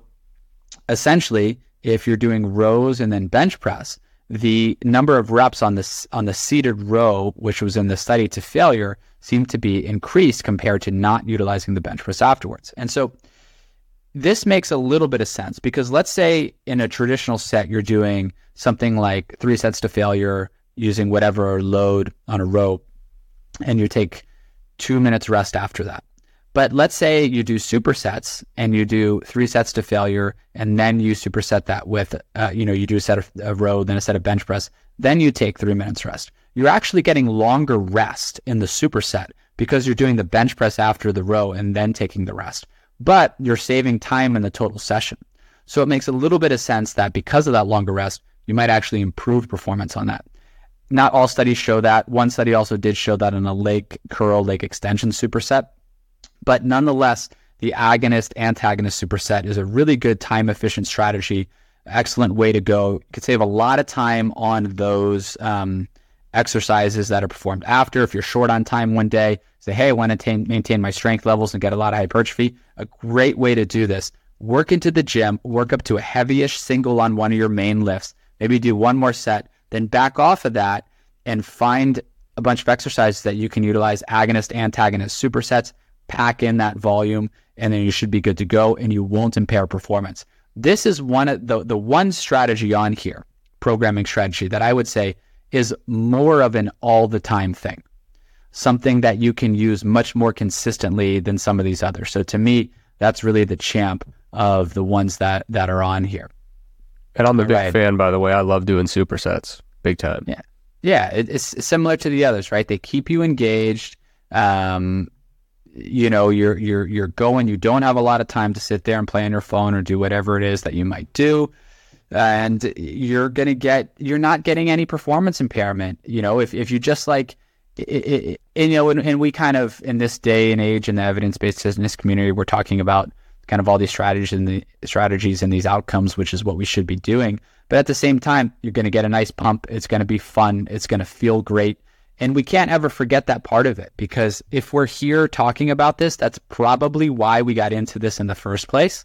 essentially, if you're doing rows and then bench press, the number of reps on this on the seated row, which was in the study to failure, seemed to be increased compared to not utilizing the bench press afterwards. And so this makes a little bit of sense because let's say in a traditional set, you're doing something like three sets to failure using whatever load on a row, and you take two minutes rest after that. But let's say you do supersets and you do three sets to failure, and then you superset that with, uh, you know, you do a set of a row, then a set of bench press, then you take three minutes rest. You're actually getting longer rest in the superset because you're doing the bench press after the row and then taking the rest. But you're saving time in the total session. So it makes a little bit of sense that because of that longer rest, you might actually improve performance on that. Not all studies show that. One study also did show that in a leg curl, leg extension superset. But nonetheless, the agonist antagonist superset is a really good time efficient strategy. Excellent way to go. You could save a lot of time on those um, exercises that are performed after. If you're short on time one day, say, hey, I want to t- maintain my strength levels and get a lot of hypertrophy. A great way to do this. Work into the gym, work up to a heavyish single on one of your main lifts. Maybe do one more set, then back off of that and find a bunch of exercises that you can utilize agonist, antagonist supersets, pack in that volume, and then you should be good to go and you won't impair performance. This is one of the, the one strategy on here, programming strategy, that I would say is more of an all the time thing, something that you can use much more consistently than some of these others. So to me, that's really the champ of the ones that, that are on here. And I'm a big right. fan, by the way. I love doing supersets, big time. Yeah, yeah. It, it's similar to the others, right? They keep you engaged. Um, you know, you're you're you're going. You don't have a lot of time to sit there and play on your phone or do whatever it is that you might do. And you're gonna get. You're not getting any performance impairment. You know, if if you just like, it, it, it, you know, and, and we kind of in this day and age in the evidence-based business community, we're talking about kind of all these strategies and the strategies and these outcomes, which is what we should be doing. But at the same time, you're going to get a nice pump. It's going to be fun. It's going to feel great. And we can't ever forget that part of it, because if we're here talking about this, that's probably why we got into this in the first place.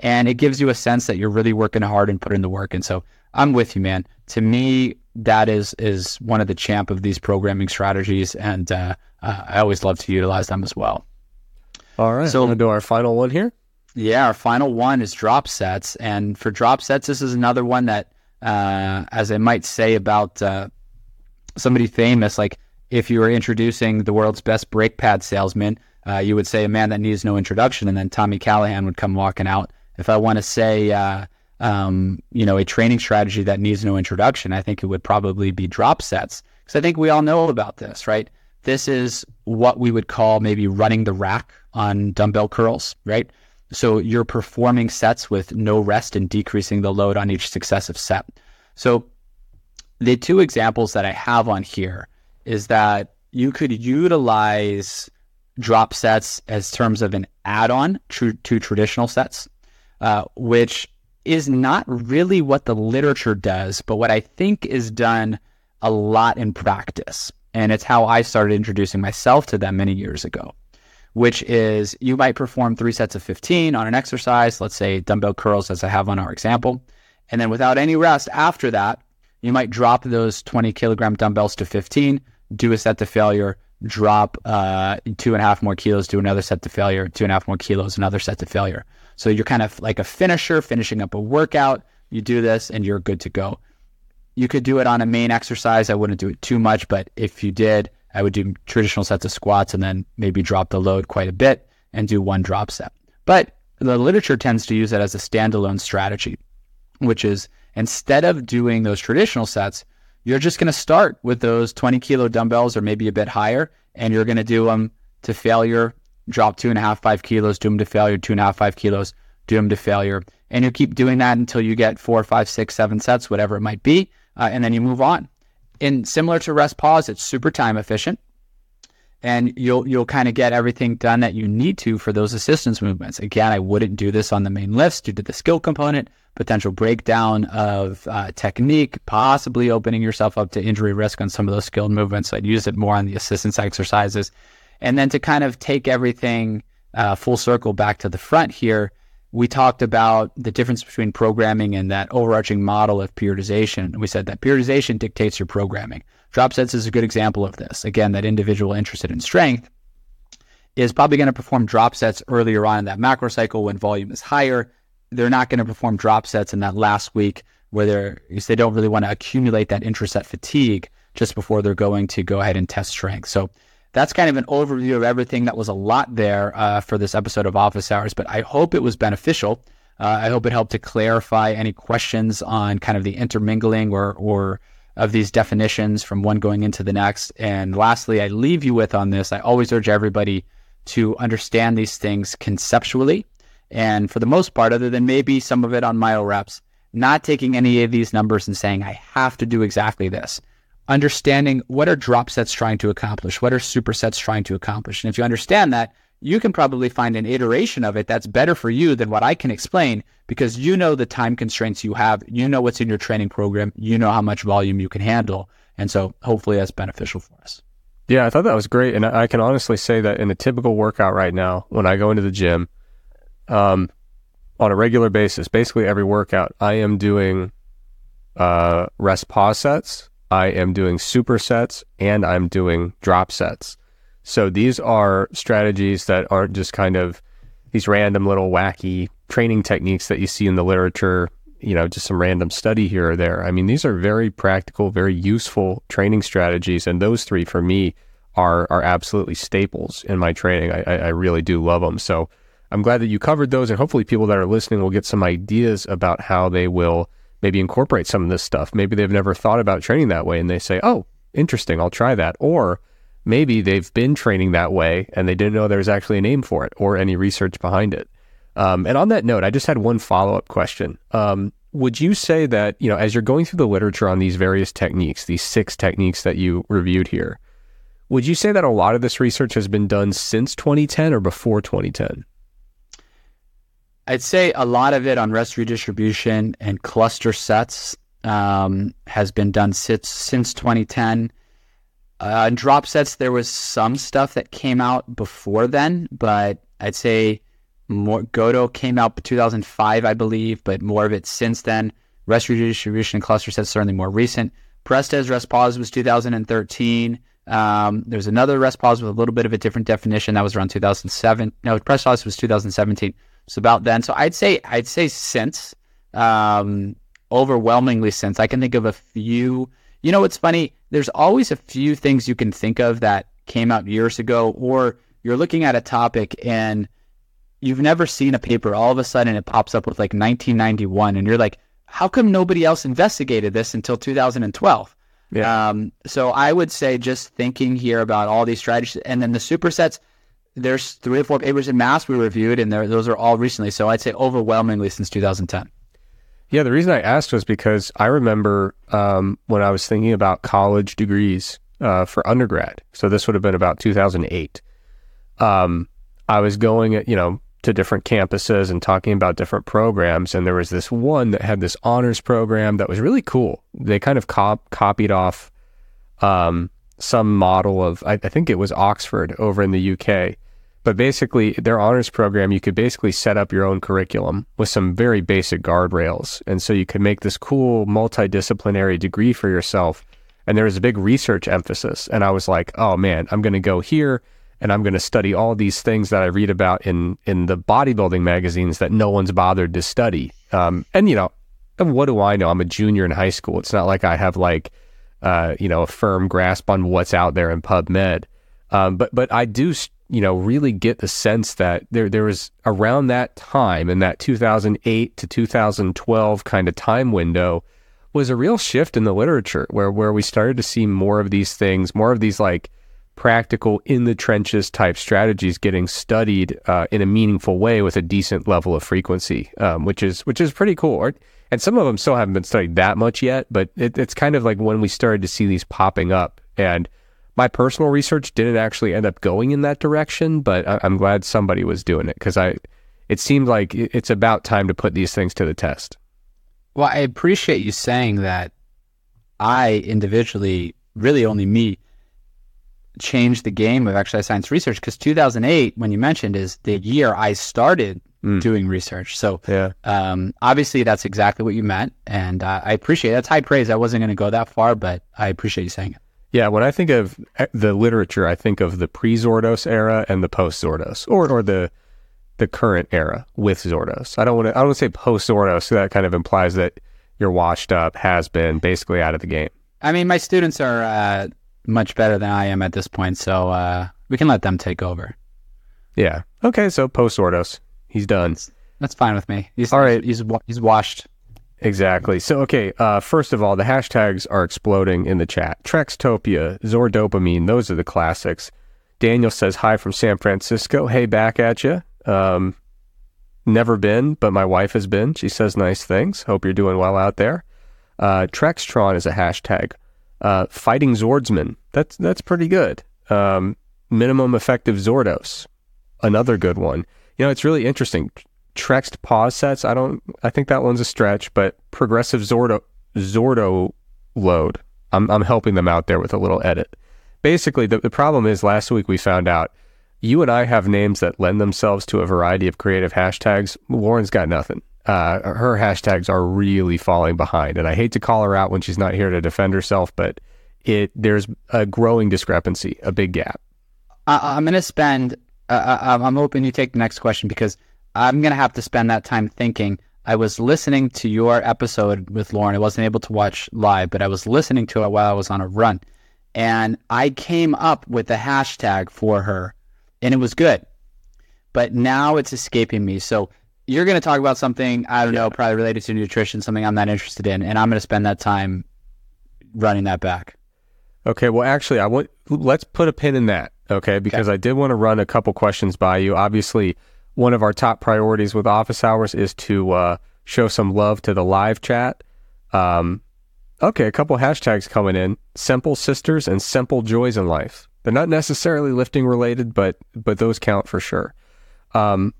And it gives you a sense that you're really working hard and putting in the work. And so I'm with you, man. To me, that is, is one of the champ of these programming strategies. And uh, uh, I always love to utilize them as well. All right. So I'm going to do our final one here. Yeah, our final one is drop sets. And for drop sets, this is another one that, uh, as I might say about uh, somebody famous, like if you were introducing the world's best brake pad salesman, uh, you would say a man that needs no introduction. And then Tommy Callahan would come walking out. If I want to say, uh, um, you know, a training strategy that needs no introduction, I think it would probably be drop sets. Because I think we all know about this, right? This is what we would call maybe running the rack on dumbbell curls, right? So you're performing sets with no rest and decreasing the load on each successive set. So the two examples that I have on here is that you could utilize drop sets as terms of an add-on to, to traditional sets, uh, which is not really what the literature does, but what I think is done a lot in practice. And it's how I started introducing myself to them many years ago. which is you might perform three sets of fifteen on an exercise, let's say dumbbell curls as I have on our example. And then without any rest after that, you might drop those twenty kilogram dumbbells to fifteen, do a set to failure, drop uh, two and a half more kilos, do another set to failure, two and a half more kilos, another set to failure. So you're kind of like a finisher, finishing up a workout. You do this and you're good to go. You could do it on a main exercise. I wouldn't do it too much, but if you did, I would do traditional sets of squats and then maybe drop the load quite a bit and do one drop set. But the literature tends to use that as a standalone strategy, which is instead of doing those traditional sets, you're just going to start with those twenty kilo dumbbells or maybe a bit higher, and you're going to do them to failure, drop two and a half, five kilos, do them to failure, two and a half, five kilos, do them to failure. And you keep doing that until you get four, five, six, seven sets, whatever it might be, uh, and then you move on. And similar to rest pause, it's super time efficient, and you'll you'll kind of get everything done that you need to for those assistance movements. Again, I wouldn't do this on the main lifts due to the skill component, potential breakdown of uh, technique, possibly opening yourself up to injury risk on some of those skilled movements. So I'd use it more on the assistance exercises. And then to kind of take everything uh, full circle back to the front here, we talked about the difference between programming and that overarching model of periodization. We said that periodization dictates your programming. Drop sets is a good example of this. Again, that individual interested in strength is probably going to perform drop sets earlier on in that macro cycle when volume is higher. They're not going to perform drop sets in that last week where they're, they don't really want to accumulate that intraset fatigue just before they're going to go ahead and test strength. So that's kind of an overview of everything. That was a lot there uh, for this episode of Office Hours, but I hope it was beneficial. Uh, I hope it helped to clarify any questions on kind of the intermingling or or of these definitions from one going into the next. And lastly, I leave you with on this, I always urge everybody to understand these things conceptually. And for the most part, other than maybe some of it on Myo-Reps, not taking any of these numbers and saying, I have to do exactly this. Understanding what are drop sets trying to accomplish? What are supersets trying to accomplish? And if you understand that, you can probably find an iteration of it that's better for you than what I can explain, because you know the time constraints you have, you know what's in your training program, you know how much volume you can handle. And so hopefully that's beneficial for us. Yeah, I thought that was great. And I can honestly say that in a typical workout right now, when I go into the gym, um, on a regular basis, basically every workout, I am doing uh, rest pause sets, I am doing supersets, and I'm doing drop sets. So these are strategies that aren't just kind of these random little wacky training techniques that you see in the literature, you know, just some random study here or there. I mean, these are very practical, very useful training strategies. And those three for me are are absolutely staples in my training. I, I really do love them. So I'm glad that you covered those. And hopefully people that are listening will get some ideas about how they will maybe incorporate some of this stuff. Maybe they've never thought about training that way and they say, oh, interesting, I'll try that. Or maybe they've been training that way and they didn't know there was actually a name for it or any research behind it. Um, and on that note, I just had one follow-up question. Um, would you say that, you know, as you're going through the literature on these various techniques, these six techniques that you reviewed here, would you say that a lot of this research has been done since twenty ten or before twenty ten? I'd say a lot of it on rest redistribution and cluster sets um, has been done since, since twenty ten. Uh, drop sets, there was some stuff that came out before then, but I'd say more. Godo came out in two thousand five, I believe, but more of it since then. Rest redistribution and cluster sets certainly more recent. Prestes rest pause was two thousand thirteen. Um, there's another rest pause with a little bit of a different definition that was around two thousand seven. No, Prestes was two thousand seventeen. So about then. So I'd say I'd say since, um, overwhelmingly since. I can think of a few. You know, it's funny. There's always a few things you can think of that came out years ago, or you're looking at a topic and you've never seen a paper. All of a sudden it pops up with like nineteen ninety-one and you're like, how come nobody else investigated this until two thousand twelve? Yeah. Um, so I would say just thinking here about all these strategies and then the supersets. There's three or four papers in Mass we reviewed, and those are all recently. So I'd say overwhelmingly since two thousand ten. Yeah, the reason I asked was because I remember um, when I was thinking about college degrees uh, for undergrad. So this would have been about two thousand eight. Um, I was going, at, you know, to different campuses and talking about different programs, and there was this one that had this honors program that was really cool. They kind of cop- copied off um, some model of, I, I think it was Oxford over in the U K. But basically, their honors program, you could basically set up your own curriculum with some very basic guardrails. And so you could make this cool multidisciplinary degree for yourself. And there was a big research emphasis. And I was like, oh man, I'm going to go here and I'm going to study all these things that I read about in, in the bodybuilding magazines that no one's bothered to study. Um, and, you know, and what do I know? I'm a junior in high school. It's not like I have like, uh, you know, a firm grasp on what's out there in PubMed. Um, but, but I do, you know, really get the sense that there, there was around that time, in that two thousand eight to two thousand twelve kind of time window, was a real shift in the literature where, where we started to see more of these things, more of these like practical in the trenches type strategies getting studied uh, in a meaningful way with a decent level of frequency, um, which is, which is pretty cool. And some of them still haven't been studied that much yet, but it, it's kind of like when we started to see these popping up. And my personal research didn't actually end up going in that direction, but I, I'm glad somebody was doing it because I, it seemed like it's about time to put these things to the test. Well, I appreciate you saying that. I individually, really only me, changed the game of exercise science research because two thousand eight, when you mentioned, is the year I started mm. doing research. So yeah. um, obviously that's exactly what you meant, and uh, I appreciate it. That's high praise. I wasn't going to go that far, but I appreciate you saying it. Yeah, when I think of the literature, I think of the pre-Zordos era and the post-Zordos, or or the the current era with Zordos. I don't want to I don't want to say post-Zordos, so that kind of implies that you're washed up, has been, basically out of the game. I mean, my students are uh, much better than I am at this point, so uh, we can let them take over. Yeah. Okay, so post-Zordos. He's done. That's, that's fine with me. He's, All right. He's, he's, he's washed. Exactly. So, okay, uh, first of all, the hashtags are exploding in the chat. Trextopia, Zordopamine, those are the classics. Daniel says, hi from San Francisco. Hey, back at you. Um, never been, but my wife has been. She says nice things. Hope you're doing well out there. Uh, Trextron is a hashtag. Uh, fighting Zordsman. That's, that's pretty good. Um, minimum effective Zordos. Another good one. You know, it's really interesting. Trex pause sets, I don't, I think that one's a stretch, but progressive Zordo, Zordo load. I'm I'm helping them out there with a little edit. Basically, the, the problem is last week we found out you and I have names that lend themselves to a variety of creative hashtags. Lauren's got nothing. Uh, her hashtags are really falling behind, and I hate to call her out when she's not here to defend herself, but it there's a growing discrepancy, a big gap. I, I'm going to spend, uh, I, I'm hoping you take the next question because I'm going to have to spend that time thinking. I was listening to your episode with Lauren. I wasn't able to watch live, but I was listening to it while I was on a run. And I came up with a hashtag for her, and it was good. But now it's escaping me. So you're going to talk about something, I don't yeah. know, probably related to nutrition, something I'm not interested in, and I'm going to spend that time running that back. Okay, well, actually, I want, let's put a pin in that, okay, because okay. I did want to run a couple questions by you. Obviously, one of our top priorities with office hours is to uh, show some love to the live chat. Um, okay, a couple hashtags coming in. Simple sisters and simple joys in life. They're not necessarily lifting related, but but those count for sure. Um,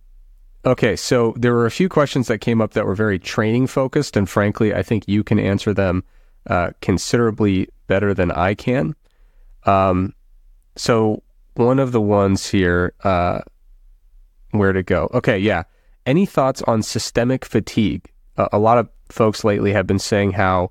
okay, so there were a few questions that came up that were very training focused, and frankly, I think you can answer them uh, considerably better than I can. Um, so one of the ones here... Uh, Where to go? Okay, yeah. Any thoughts on systemic fatigue? Uh, a lot of folks lately have been saying how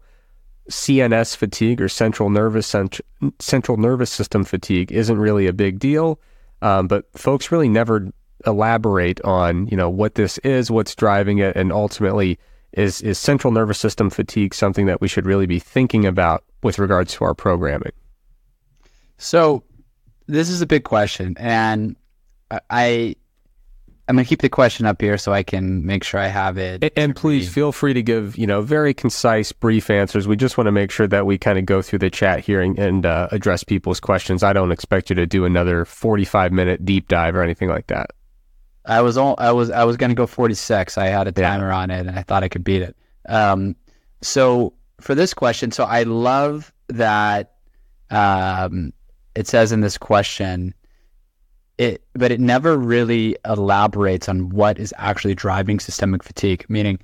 C N S fatigue or central nervous cent- central nervous system fatigue isn't really a big deal, um, but folks really never elaborate on you know what this is, what's driving it, and ultimately is is central nervous system fatigue something that we should really be thinking about with regards to our programming? So this is a big question, and I. I'm going to keep the question up here so I can make sure I have it. And, and please feel free to give, you know, very concise, brief answers. We just want to make sure that we kind of go through the chat here and, and uh, address people's questions. I don't expect you to do another forty-five minute deep dive or anything like that. I was all, I was I was going to go forty-six. I had a timer yeah. on it, and I thought I could beat it. Um, so for this question, so I love that um, it says in this question, It, but it never really elaborates on what is actually driving systemic fatigue. Meaning,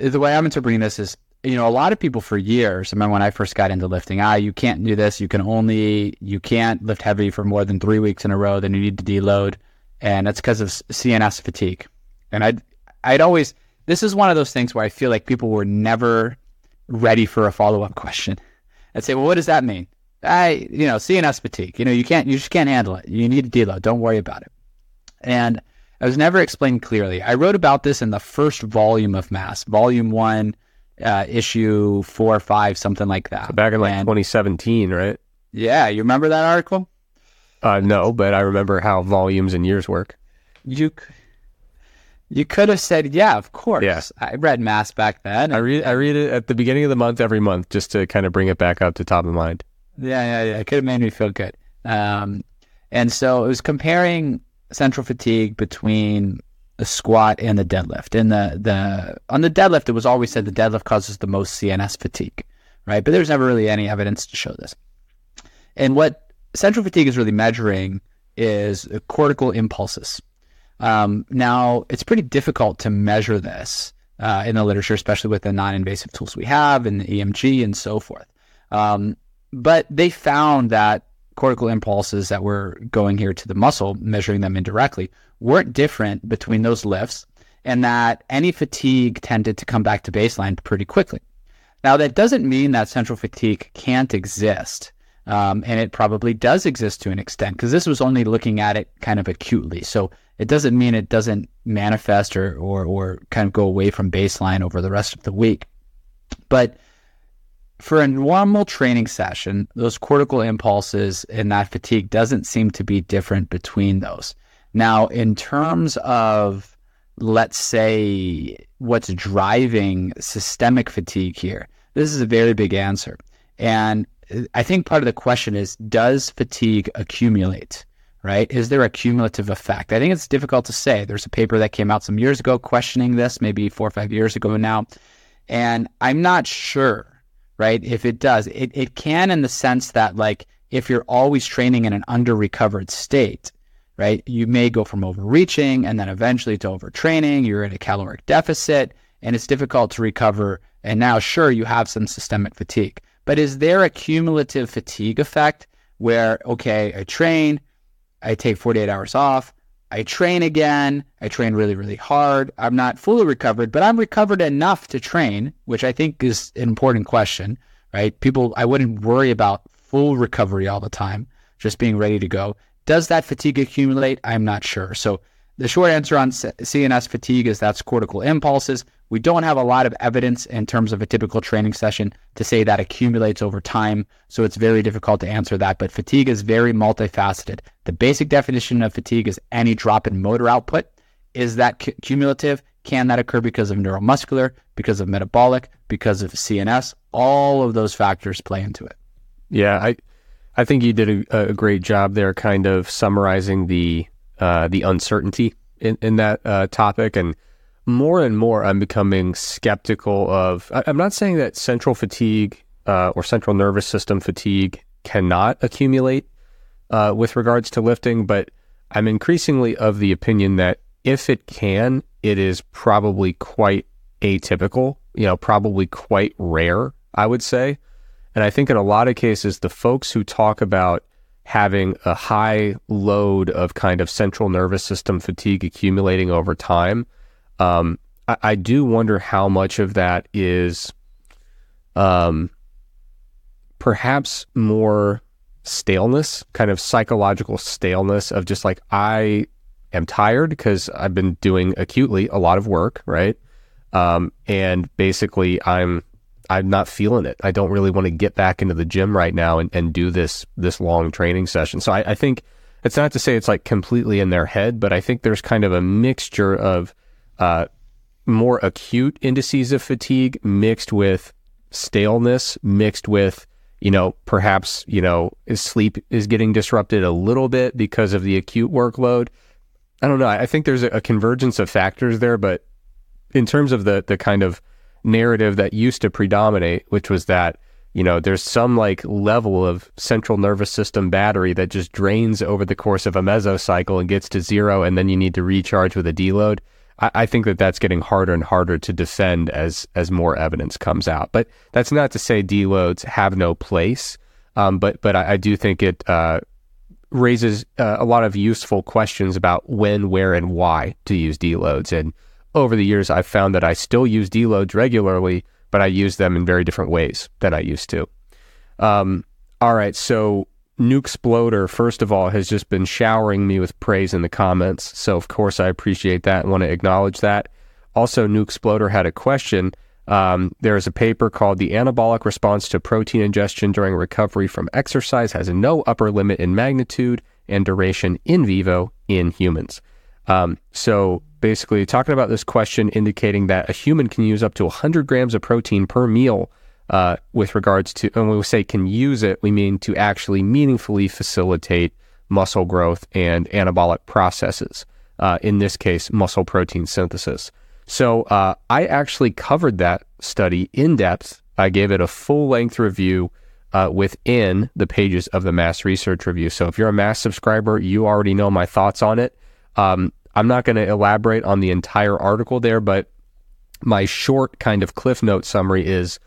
the way I'm interpreting this is you know, a lot of people for years, I remember when I first got into lifting, ah, you can't do this. You can only, you can't lift heavy for more than three weeks in a row. Then you need to deload. And that's because of C N S fatigue. And I'd, I'd always, this is one of those things where I feel like people were never ready for a follow-up question. I'd say, well, what does that mean? I, you know, C N S fatigue, you know, you can't, you just can't handle it. You need to deload. Don't worry about it. And I was never explained clearly. I wrote about this in the first volume of Mass, volume one, uh, issue four or five, something like that. So back in like and, twenty seventeen, right? Yeah. You remember that article? Uh, no, but I remember how volumes and years work. You, you could have said, yeah, of course. Yeah. I read Mass back then. I read, I read it at the beginning of the month, every month, just to kind of bring it back up to top of mind. Yeah, yeah, yeah. It could have made me feel good. Um, and so it was comparing central fatigue between the squat and the deadlift. And the, the on the deadlift, it was always said the deadlift causes the most C N S fatigue, right? But there's never really any evidence to show this. And what central fatigue is really measuring is cortical impulses. Um, now, it's pretty difficult to measure this uh, in the literature, especially with the non-invasive tools we have and the E M G and so forth. Um, But they found that cortical impulses that were going here to the muscle, measuring them indirectly, weren't different between those lifts, and that any fatigue tended to come back to baseline pretty quickly. Now, that doesn't mean that central fatigue can't exist, um, and it probably does exist to an extent, because this was only looking at it kind of acutely. So it doesn't mean it doesn't manifest or, or, or kind of go away from baseline over the rest of the week. But for a normal training session, those cortical impulses and that fatigue doesn't seem to be different between those. Now, in terms of, let's say, what's driving systemic fatigue here, this is a very big answer. And I think part of the question is, does fatigue accumulate, right? Is there a cumulative effect? I think it's difficult to say. There's a paper that came out some years ago questioning this, maybe four or five years ago now. And I'm not sure. Right? If it does, it, it can, in the sense that, like, if you're always training in an under-recovered state, right, you may go from overreaching and then eventually to overtraining. You're in a caloric deficit and it's difficult to recover. And now, sure, you have some systemic fatigue, but is there a cumulative fatigue effect where, okay, I train, I take forty-eight hours off, I train again, I train really, really hard. I'm not fully recovered, but I'm recovered enough to train, which I think is an important question, right? People, I wouldn't worry about full recovery all the time, just being ready to go. Does that fatigue accumulate? I'm not sure. So the short answer on C N S fatigue is that's cortical impulses. We don't have a lot of evidence in terms of a typical training session to say that accumulates over time. So it's very difficult to answer that. But fatigue is very multifaceted. The basic definition of fatigue is any drop in motor output. Is that c- cumulative? Can that occur because of neuromuscular, because of metabolic, because of C N S? All of those factors play into it. Yeah, I I think you did a, a great job there kind of summarizing the, uh, the uncertainty in, in that uh, topic. And more and more, I'm becoming skeptical of, I'm not saying that central fatigue uh, or central nervous system fatigue cannot accumulate uh, with regards to lifting, but I'm increasingly of the opinion that if it can, it is probably quite atypical, you know, probably quite rare, I would say. And I think in a lot of cases, the folks who talk about having a high load of kind of central nervous system fatigue accumulating over time, Um, I, I do wonder how much of that is um, perhaps more staleness, kind of psychological staleness of just like, I am tired because I've been doing acutely a lot of work, right? Um, and basically I'm I'm not feeling it. I don't really want to get back into the gym right now and, and do this this long training session. So I, I think it's not to say it's like completely in their head, but I think there's kind of a mixture of Uh, more acute indices of fatigue mixed with staleness, mixed with, you know, perhaps, you know, is sleep is getting disrupted a little bit because of the acute workload. I don't know. I think there's a, a convergence of factors there, but in terms of the the kind of narrative that used to predominate, which was that, you know, there's some like level of central nervous system battery that just drains over the course of a mesocycle and gets to zero, and then you need to recharge with a deload. I, I think that that's getting harder and harder to defend as as more evidence comes out. But that's not to say deloads have no place. Um, but but I, I do think it uh, raises uh, a lot of useful questions about when, where, and why to use deloads. And over the years, I've found that I still use deloads regularly, but I use them in very different ways than I used to. Um, all right, so Nukesploder, first of all, has just been showering me with praise in the comments. So, of course, I appreciate that and want to acknowledge that. Also, Nukesploder had a question. Um, there is a paper called The Anabolic Response to Protein Ingestion During Recovery from Exercise Has No Upper Limit in Magnitude and Duration in Vivo in Humans. Um, so basically talking about this question indicating that a human can use up to one hundred grams of protein per meal uh, with regards to, and when we say can use it, we mean to actually meaningfully facilitate muscle growth and anabolic processes, uh, in this case, muscle protein synthesis. So uh, I actually covered that study in depth. I gave it a full-length review uh, within the pages of the Mass Research Review. So if you're a Mass subscriber, you already know my thoughts on it. Um, I'm not going to elaborate on the entire article there, but my short kind of cliff note summary is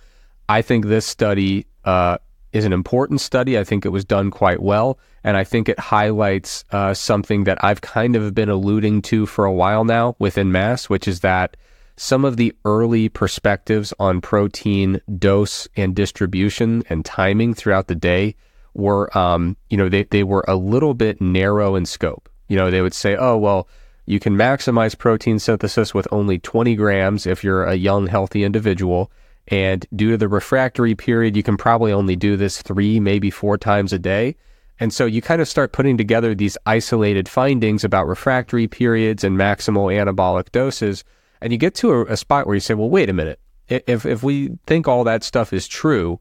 I think this study uh, is an important study. I think it was done quite well, and I think it highlights uh, something that I've kind of been alluding to for a while now within Mass, which is that some of the early perspectives on protein dose and distribution and timing throughout the day were, um, you know, they, they were a little bit narrow in scope. You know, they would say, oh, well, you can maximize protein synthesis with only twenty grams if you're a young, healthy individual. And due to the refractory period, you can probably only do this three, maybe four times a day. And so you kind of start putting together these isolated findings about refractory periods and maximal anabolic doses. And you get to a, a spot where you say, well, wait a minute. If if we think all that stuff is true,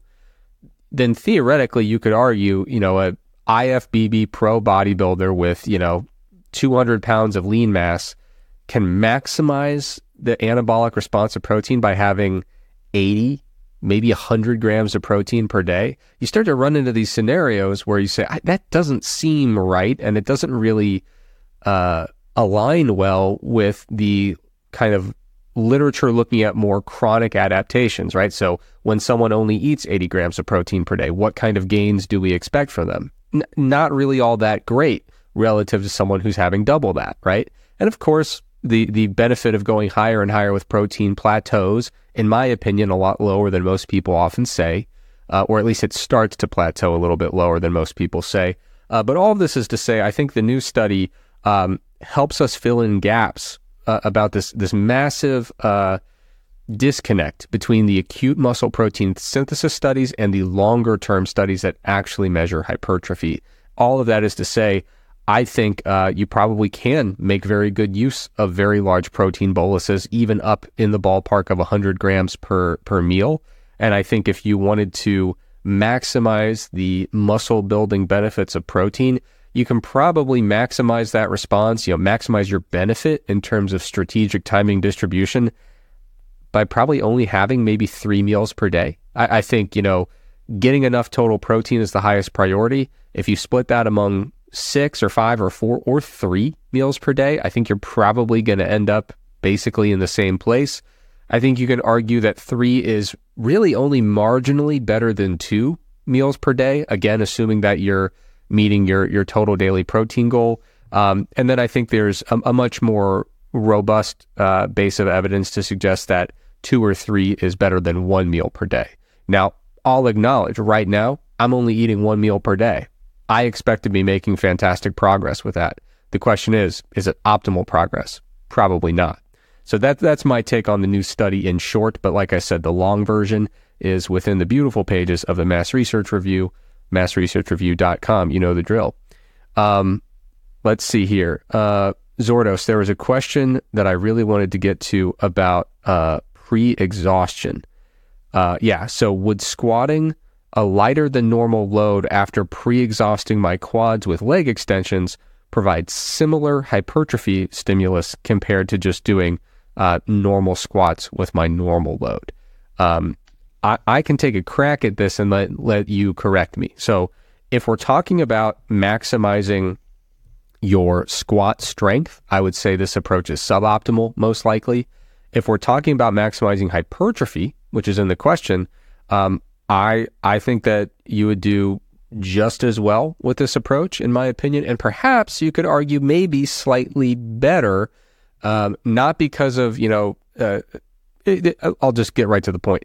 then theoretically you could argue, you know, a I F B B pro bodybuilder with, you know, two hundred pounds of lean mass can maximize the anabolic response of protein by having eighty, maybe one hundred grams of protein per day. You start to run into these scenarios where you say, that doesn't seem right, and it doesn't really uh, align well with the kind of literature looking at more chronic adaptations, right? So when someone only eats eighty grams of protein per day, what kind of gains do we expect from them? N- not really all that great relative to someone who's having double that, right? And of course, the the benefit of going higher and higher with protein plateaus, in my opinion, a lot lower than most people often say, uh, or at least it starts to plateau a little bit lower than most people say. Uh, but all of this is to say, I think the new study um, helps us fill in gaps uh, about this, this massive uh, disconnect between the acute muscle protein synthesis studies and the longer-term studies that actually measure hypertrophy. All of that is to say, I think uh, you probably can make very good use of very large protein boluses, even up in the ballpark of one hundred grams per, per meal. And I think if you wanted to maximize the muscle building benefits of protein, you can probably maximize that response, you know, maximize your benefit in terms of strategic timing distribution by probably only having maybe three meals per day. I, I think, you know, getting enough total protein is the highest priority. If you split that among six or five or four or three meals per day, I think you're probably going to end up basically in the same place. I think you can argue that three is really only marginally better than two meals per day, again, assuming that you're meeting your your total daily protein goal. Um, and then I think there's a, a much more robust uh, base of evidence to suggest that two or three is better than one meal per day. Now, I'll acknowledge right now, I'm only eating one meal per day. I expect to be making fantastic progress with that. The question is, is it optimal progress? Probably not. So that that's my take on the new study in short. But like I said, the long version is within the beautiful pages of the Mass Research Review, mass research review dot com. You know the drill. Um, let's see here. Uh, Zordos, there was a question that I really wanted to get to about uh, pre-exhaustion. Uh, yeah, so would squatting a lighter than normal load after pre-exhausting my quads with leg extensions provides similar hypertrophy stimulus compared to just doing uh, normal squats with my normal load? Um, I, I can take a crack at this and let, let you correct me. So if we're talking about maximizing your squat strength, I would say this approach is suboptimal, most likely. If we're talking about maximizing hypertrophy, which is in the question, um, I I think that you would do just as well with this approach, in my opinion, and perhaps you could argue maybe slightly better, um, not because of, you know, uh, it, it, I'll just get right to the point.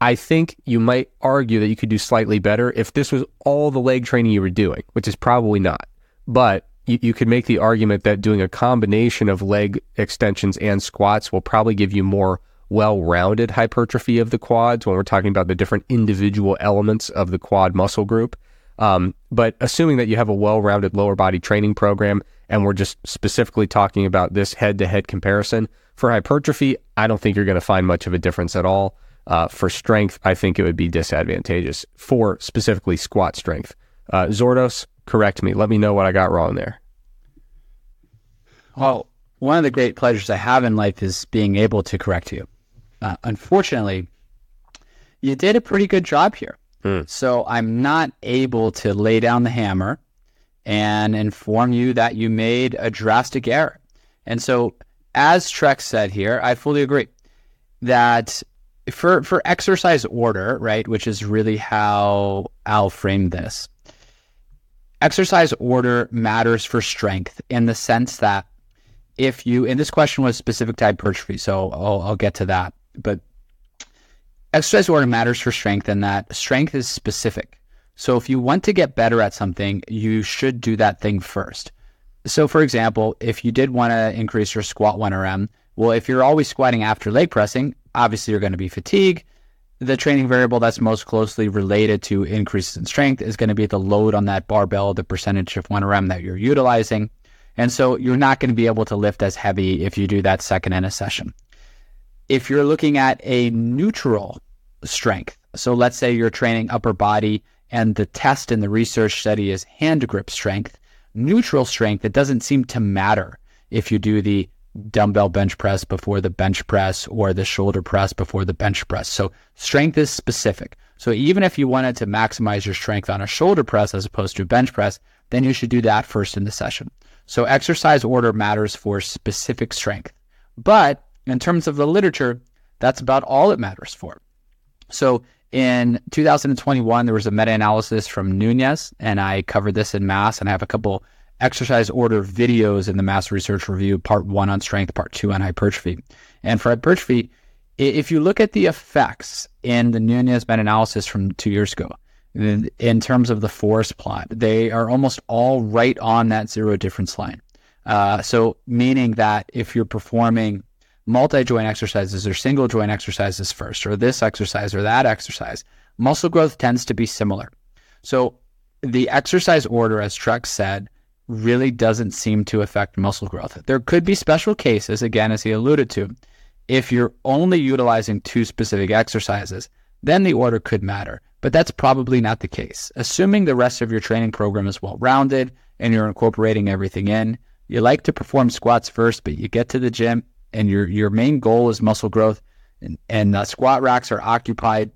I think you might argue that you could do slightly better if this was all the leg training you were doing, which is probably not, but you, you could make the argument that doing a combination of leg extensions and squats will probably give you more well-rounded hypertrophy of the quads when we're talking about the different individual elements of the quad muscle group. Um, but assuming that you have a well-rounded lower body training program, and we're just specifically talking about this head-to-head comparison, for hypertrophy, I don't think you're going to find much of a difference at all. Uh, for strength, I think it would be disadvantageous for specifically squat strength. Uh, Zordos, correct me. Let me know what I got wrong there. Well, one of the great pleasures I have in life is being able to correct you. Uh, unfortunately, you did a pretty good job here. Mm. So I'm not able to lay down the hammer and inform you that you made a drastic error. And so, as Trex said here, I fully agree that for, for exercise order, right, which is really how I'll frame this, exercise order matters for strength in the sense that if you, and this question was specific to hypertrophy, so I'll, I'll get to that, but exercise order matters for strength in that strength is specific. So if you want to get better at something, you should do that thing first. So for example, if you did want to increase your squat one R M, well, if you're always squatting after leg pressing, obviously you're going to be fatigued. The training variable that's most closely related to increases in strength is going to be the load on that barbell, the percentage of one R M that you're utilizing. And so you're not going to be able to lift as heavy if you do that second in a session. If you're looking at a neutral strength, so let's say you're training upper body and the test in the research study is hand grip strength, neutral strength, it doesn't seem to matter if you do the dumbbell bench press before the bench press or the shoulder press before the bench press. So strength is specific. So even if you wanted to maximize your strength on a shoulder press as opposed to bench press, then you should do that first in the session. So exercise order matters for specific strength. But in terms of the literature, that's about all it matters for. So in two thousand twenty-one, there was a meta-analysis from Nunez, and I covered this in Mass, and I have a couple exercise order videos in the Mass Research Review, part one on strength, part two on hypertrophy. And for hypertrophy, if you look at the effects in the Nunez meta-analysis from two years ago, in terms of the forest plot, they are almost all right on that zero difference line. Uh, so meaning that if you're performing multi-joint exercises or single joint exercises first, or this exercise or that exercise, muscle growth tends to be similar. So the exercise order, as Trex said, really doesn't seem to affect muscle growth. There could be special cases, again, as he alluded to, if you're only utilizing two specific exercises, then the order could matter. But that's probably not the case. Assuming the rest of your training program is well-rounded and you're incorporating everything in, you like to perform squats first, but you get to the gym and your your main goal is muscle growth, and, and uh, squat racks are occupied.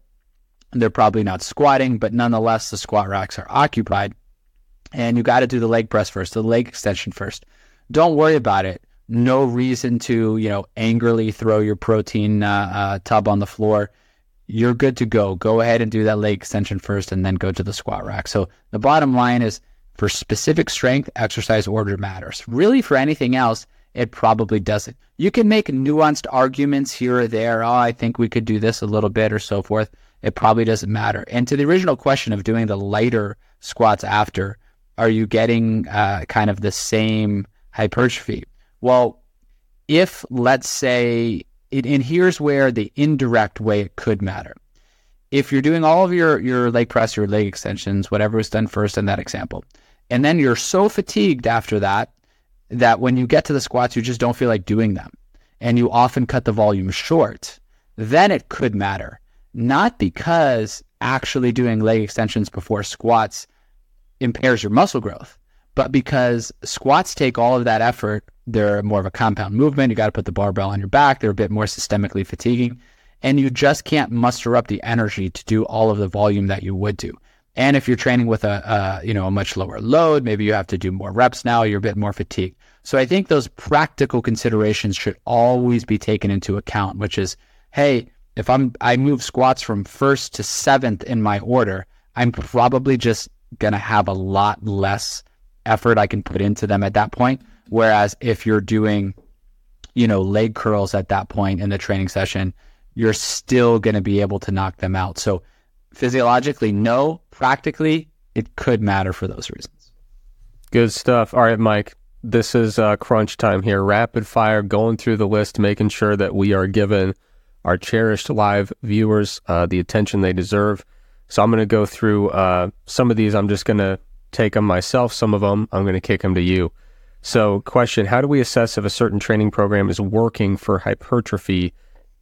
They're probably not squatting, but nonetheless, the squat racks are occupied. And you got to do the leg press first, the leg extension first. Don't worry about it. No reason to, you know, angrily throw your protein uh, uh, tub on the floor. You're good to go. Go ahead and do that leg extension first and then go to the squat rack. So the bottom line is for specific strength, exercise order matters. Really for anything else, it probably doesn't. You can make nuanced arguments here or there. Oh, I think we could do this a little bit or so forth. It probably doesn't matter. And to the original question of doing the lighter squats after, are you getting uh, kind of the same hypertrophy? Well, if let's say, It, and here's where the indirect way it could matter. If you're doing all of your, your leg press, your leg extensions, whatever was done first in that example, and then you're so fatigued after that, that when you get to the squats, you just don't feel like doing them. And you often cut the volume short, then it could matter. Not because actually doing leg extensions before squats impairs your muscle growth, but because squats take all of that effort. They're more of a compound movement. You got to put the barbell on your back. They're a bit more systemically fatiguing, and you just can't muster up the energy to do all of the volume that you would do. And if you're training with a, a, you know, a much lower load, maybe you have to do more reps now, you're a bit more fatigued. So I think those practical considerations should always be taken into account, which is, hey, if I'm, I move squats from first to seventh in my order, I'm probably just going to have a lot less effort I can put into them at that point. Whereas if you're doing, you know, leg curls at that point in the training session, you're still going to be able to knock them out. So physiologically, no. Practically, it could matter for those reasons. Good stuff. All right, Mike, this is uh, crunch time here. Rapid fire, going through the list, making sure that we are giving our cherished live viewers uh, the attention they deserve. So I'm going to go through uh, some of these. I'm just going to take them myself. Some of them, I'm going to kick them to you. So question, how do we assess if a certain training program is working for hypertrophy,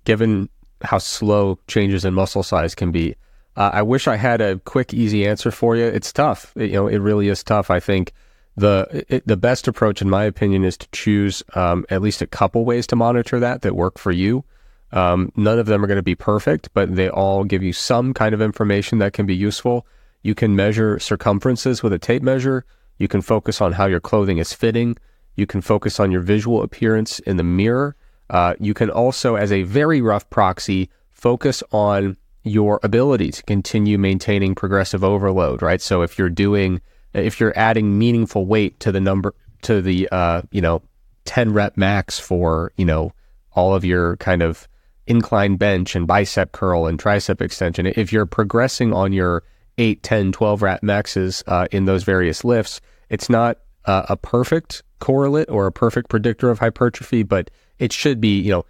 given how slow changes in muscle size can be? Uh, I wish I had a quick, easy answer for you. It's tough. It, you know, it really is tough. I think the it, the best approach, in my opinion, is to choose um, at least a couple ways to monitor that that work for you. Um, none of them are going to be perfect, but they all give you some kind of information that can be useful. You can measure circumferences with a tape measure. You can focus on how your clothing is fitting. You can focus on your visual appearance in the mirror. Uh, you can also, as a very rough proxy, focus on your ability to continue maintaining progressive overload, right? So if you're doing, if you're adding meaningful weight to the number, to the, uh, you know, ten rep max for, you know, all of your kind of incline bench and bicep curl and tricep extension, if you're progressing on your eight, ten, twelve rep maxes uh, in those various lifts, it's not uh, a perfect correlate or a perfect predictor of hypertrophy, but it should be, you know,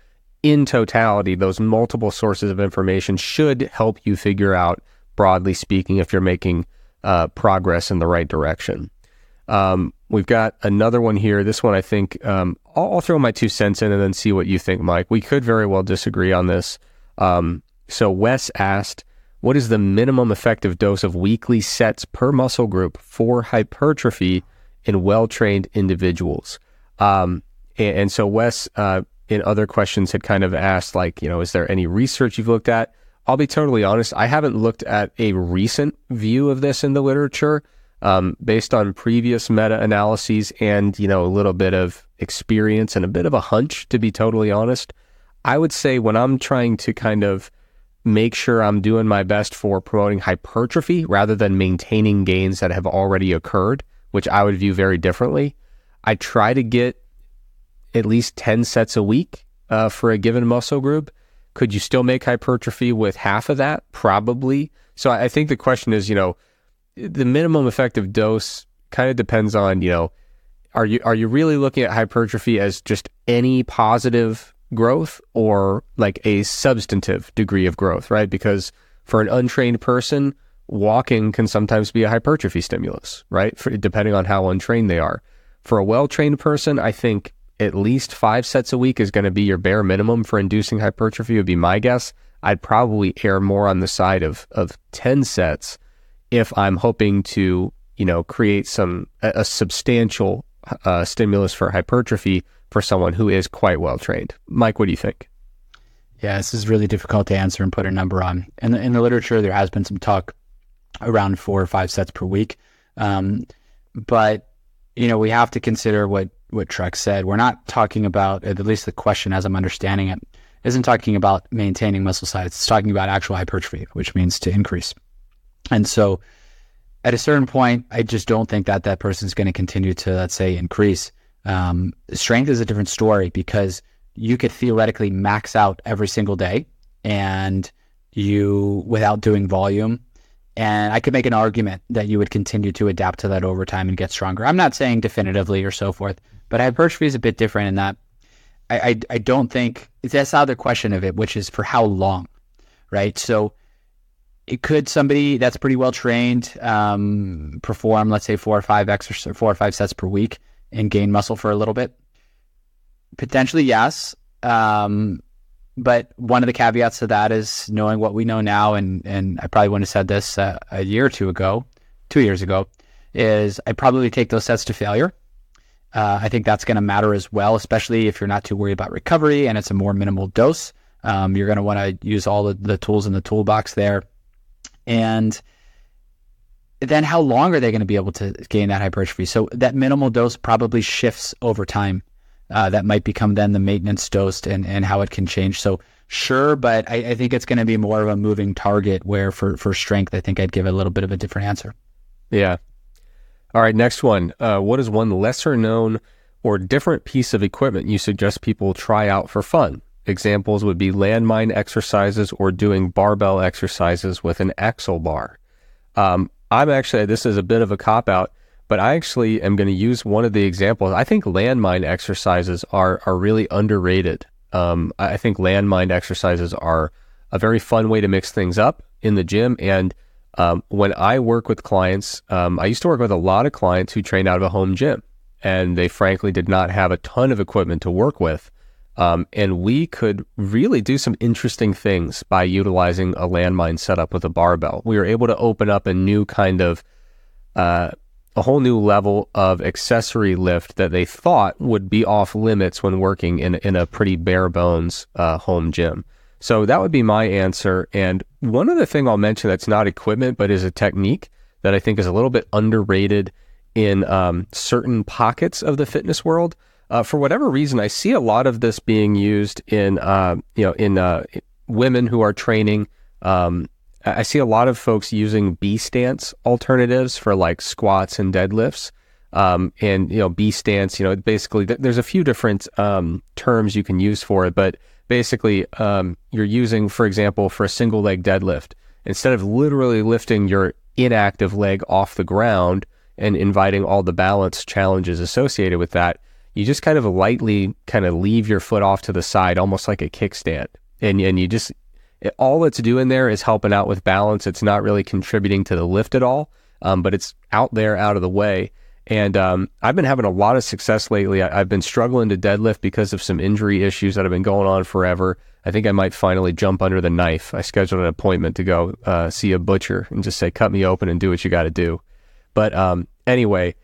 in totality, those multiple sources of information should help you figure out, broadly speaking, if you're making uh, progress in the right direction. Um, we've got another one here. This one, I think, um, I'll, I'll throw my two cents in and then see what you think, Mike. We could very well disagree on this. Um, so Wes asked, what is the minimum effective dose of weekly sets per muscle group for hypertrophy in well-trained individuals? Um, and, and so Wes... Uh, in other questions had kind of asked, like, you know, is there any research you've looked at? I'll be totally honest. I haven't looked at a recent view of this in the literature um, based on previous meta-analyses and, you know, a little bit of experience and a bit of a hunch, to be totally honest. I would say when I'm trying to kind of make sure I'm doing my best for promoting hypertrophy rather than maintaining gains that have already occurred, which I would view very differently, I try to get at least ten sets a week uh, for a given muscle group. Could you still make hypertrophy with half of that? Probably. So I think the question is, you know, the minimum effective dose kind of depends on, you know, are you are you really looking at hypertrophy as just any positive growth or like a substantive degree of growth, right? Because for an untrained person, walking can sometimes be a hypertrophy stimulus, right? For, depending on how untrained they are. For a well-trained person, I think at least five sets a week is going to be your bare minimum for inducing hypertrophy, would be my guess. I'd probably err more on the side of of ten sets if I'm hoping to, you know, create some a, a substantial uh, stimulus for hypertrophy for someone who is quite well trained. Mike, what do you think? Yeah, this is really difficult to answer and put a number on. In the, in the literature, there has been some talk around four or five sets per week, um, but you know, we have to consider what. what Trex said. We're not talking about, at least the question as I'm understanding it, isn't talking about maintaining muscle size. It's talking about actual hypertrophy, which means to increase. And so at a certain point, I just don't think that that person's going to continue to, let's say, increase. Um, strength is a different story because you could theoretically max out every single day and you, without doing volume, and I could make an argument that you would continue to adapt to that over time and get stronger. I'm not saying definitively or so forth, but hypertrophy is a bit different in that I, I, I don't think that's the other question of it, which is for how long, right? So it could somebody that's pretty well trained um, perform, let's say, four or five exercise, four or five sets per week and gain muscle for a little bit. Potentially, yes. Um, But one of the caveats to that is knowing what we know now, and, and I probably wouldn't have said this uh, a year or two ago, two years ago, is I probably take those sets to failure. Uh, I think that's going to matter as well, especially if you're not too worried about recovery and it's a more minimal dose. Um, you're going to want to use all the, the tools in the toolbox there. And then how long are they going to be able to gain that hypertrophy? So that minimal dose probably shifts over time. Uh, that might become then the maintenance dose and, and how it can change. So sure, but I, I think it's going to be more of a moving target where for, for strength, I think I'd give a little bit of a different answer. Yeah. All right, next one. Uh, what is one lesser known or different piece of equipment you suggest people try out for fun? Examples would be landmine exercises or doing barbell exercises with an axle bar. Um, I'm actually, this is a bit of a cop-out, but I actually am going to use one of the examples. I think landmine exercises are are really underrated. Um, I think landmine exercises are a very fun way to mix things up in the gym. And um, when I work with clients, um, I used to work with a lot of clients who trained out of a home gym, and they frankly did not have a ton of equipment to work with. Um, and we could really do some interesting things by utilizing a landmine setup with a barbell. We were able to open up a new kind of, uh, a whole new level of accessory lift that they thought would be off limits when working in, in a pretty bare bones uh, home gym. So that would be my answer. And one other thing I'll mention that's not equipment, but is a technique that I think is a little bit underrated in um, certain pockets of the fitness world. Uh, for whatever reason, I see a lot of this being used in, uh, you know, in uh, women who are training. Um, I see a lot of folks using B stance alternatives for like squats and deadlifts. Um, and, you know, B stance, you know, basically th- there's a few different um, terms you can use for it. But basically, um, you're using, for example, for a single leg deadlift, instead of literally lifting your inactive leg off the ground and inviting all the balance challenges associated with that, you just kind of lightly kind of leave your foot off to the side, almost like a kickstand. And and you just, it, all it's doing there is helping out with balance. It's not really contributing to the lift at all, um, but it's out there, out of the way. And um, I've been having a lot of success lately. I, I've been struggling to deadlift because of some injury issues that have been going on forever. I think I might finally jump under the knife. I scheduled an appointment to go uh, see a butcher and just say, cut me open and do what you got to do. But um, anyway,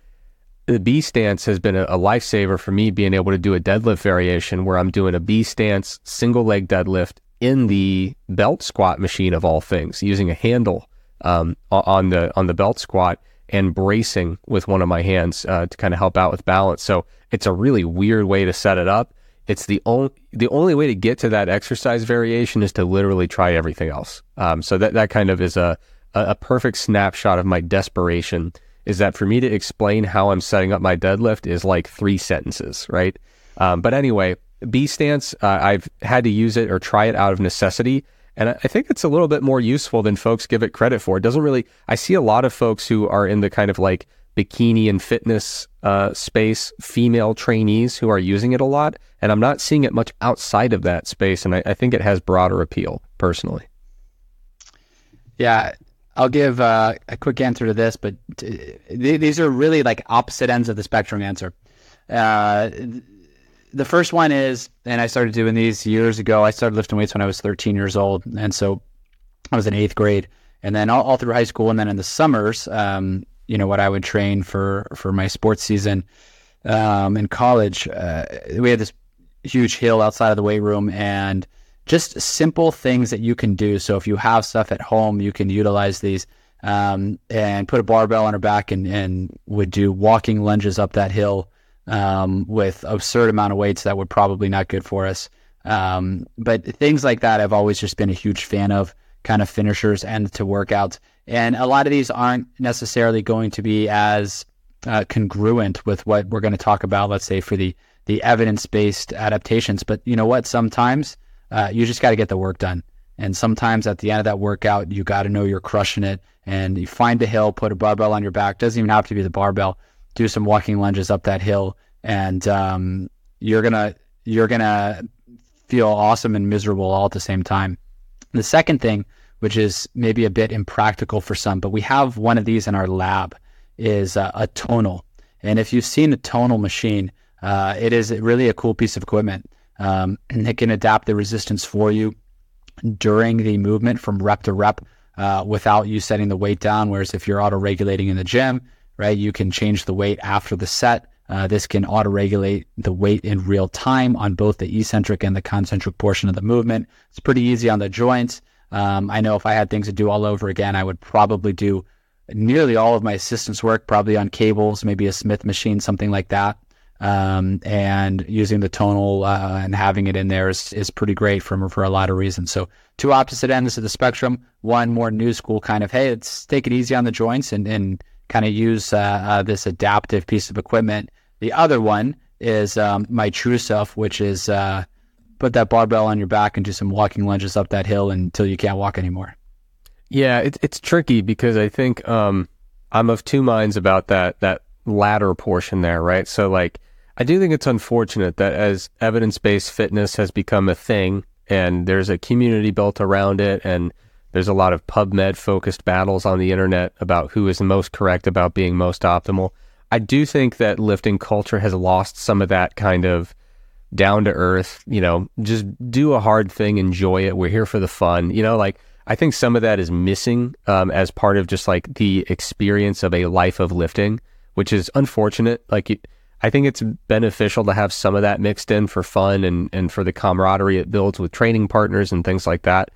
the B stance has been a, a lifesaver for me, being able to do a deadlift variation where I'm doing a B stance single leg deadlift in the belt squat machine of all things, using a handle um, on the on the belt squat and bracing with one of my hands uh, to kind of help out with balance. So it's a really weird way to set it up. It's the only the only way to get to that exercise variation is to literally try everything else. Um, so that that kind of is a a perfect snapshot of my desperation. Is that for me to explain how I'm setting up my deadlift is like three sentences, right? Um, but anyway, B stance, uh, I've had to use it or try it out of necessity. And I think it's a little bit more useful than folks give it credit for. It doesn't really, I see a lot of folks who are in the kind of like bikini and fitness uh, space, female trainees who are using it a lot. And I'm not seeing it much outside of that space. And I, I think it has broader appeal personally. Yeah. I'll give uh, a quick answer to this, but t- these are really like opposite ends of the spectrum answer. Uh, th- the first one is, and I started doing these years ago, I started lifting weights when I was thirteen years old. And so I was in eighth grade, and then all, all through high school. And then in the summers, um, you know, what I would train for, for my sports season um, in college, uh, we had this huge hill outside of the weight room, and just simple things that you can do. So if you have stuff at home, you can utilize these um, and put a barbell on her back and, and would do walking lunges up that hill um, with absurd amount of weights that were probably not good for us. Um, but things like that, I've always just been a huge fan of, kind of finishers and to workouts. And a lot of these aren't necessarily going to be as uh, congruent with what we're going to talk about, let's say, for the, the evidence-based adaptations. But you know what? Sometimes Uh, you just got to get the work done. And sometimes at the end of that workout, you got to know you're crushing it, and you find a hill, put a barbell on your back. Doesn't even have to be the barbell. Do some walking lunges up that hill, and um, you're going to, you're going to feel awesome and miserable all at the same time. The second thing, which is maybe a bit impractical for some, but we have one of these in our lab, is uh, a tonal. And if you've seen a tonal machine, uh, it is really a cool piece of equipment. Um, and it can adapt the resistance for you during the movement from rep to rep uh, without you setting the weight down. Whereas if you're auto-regulating in the gym, right, you can change the weight after the set. Uh, this can auto-regulate the weight in real time on both the eccentric and the concentric portion of the movement. It's pretty easy on the joints. Um, I know if I had things to do all over again, I would probably do nearly all of my assistant's work, probably on cables, maybe a Smith machine, something like that. Um, and using the tonal uh, and having it in there is, is pretty great for, for a lot of reasons. So two opposite ends of the spectrum. One more new school kind of, hey, let's take it easy on the joints and, and kind of use uh, uh, this adaptive piece of equipment. The other one is um, my true self, which is uh, put that barbell on your back and do some walking lunges up that hill until you can't walk anymore. Yeah, it, it's tricky because I think um, I'm of two minds about that that latter portion there, right? So like, I do think it's unfortunate that as evidence-based fitness has become a thing and there's a community built around it and there's a lot of PubMed focused battles on the internet about who is the most correct about being most optimal. I do think that lifting culture has lost some of that kind of down to earth, you know, just do a hard thing, enjoy it. We're here for the fun. You know, like I think some of that is missing um, as part of just like the experience of a life of lifting, which is unfortunate. Like you, I think it's beneficial to have some of that mixed in for fun and, and for the camaraderie it builds with training partners and things like that.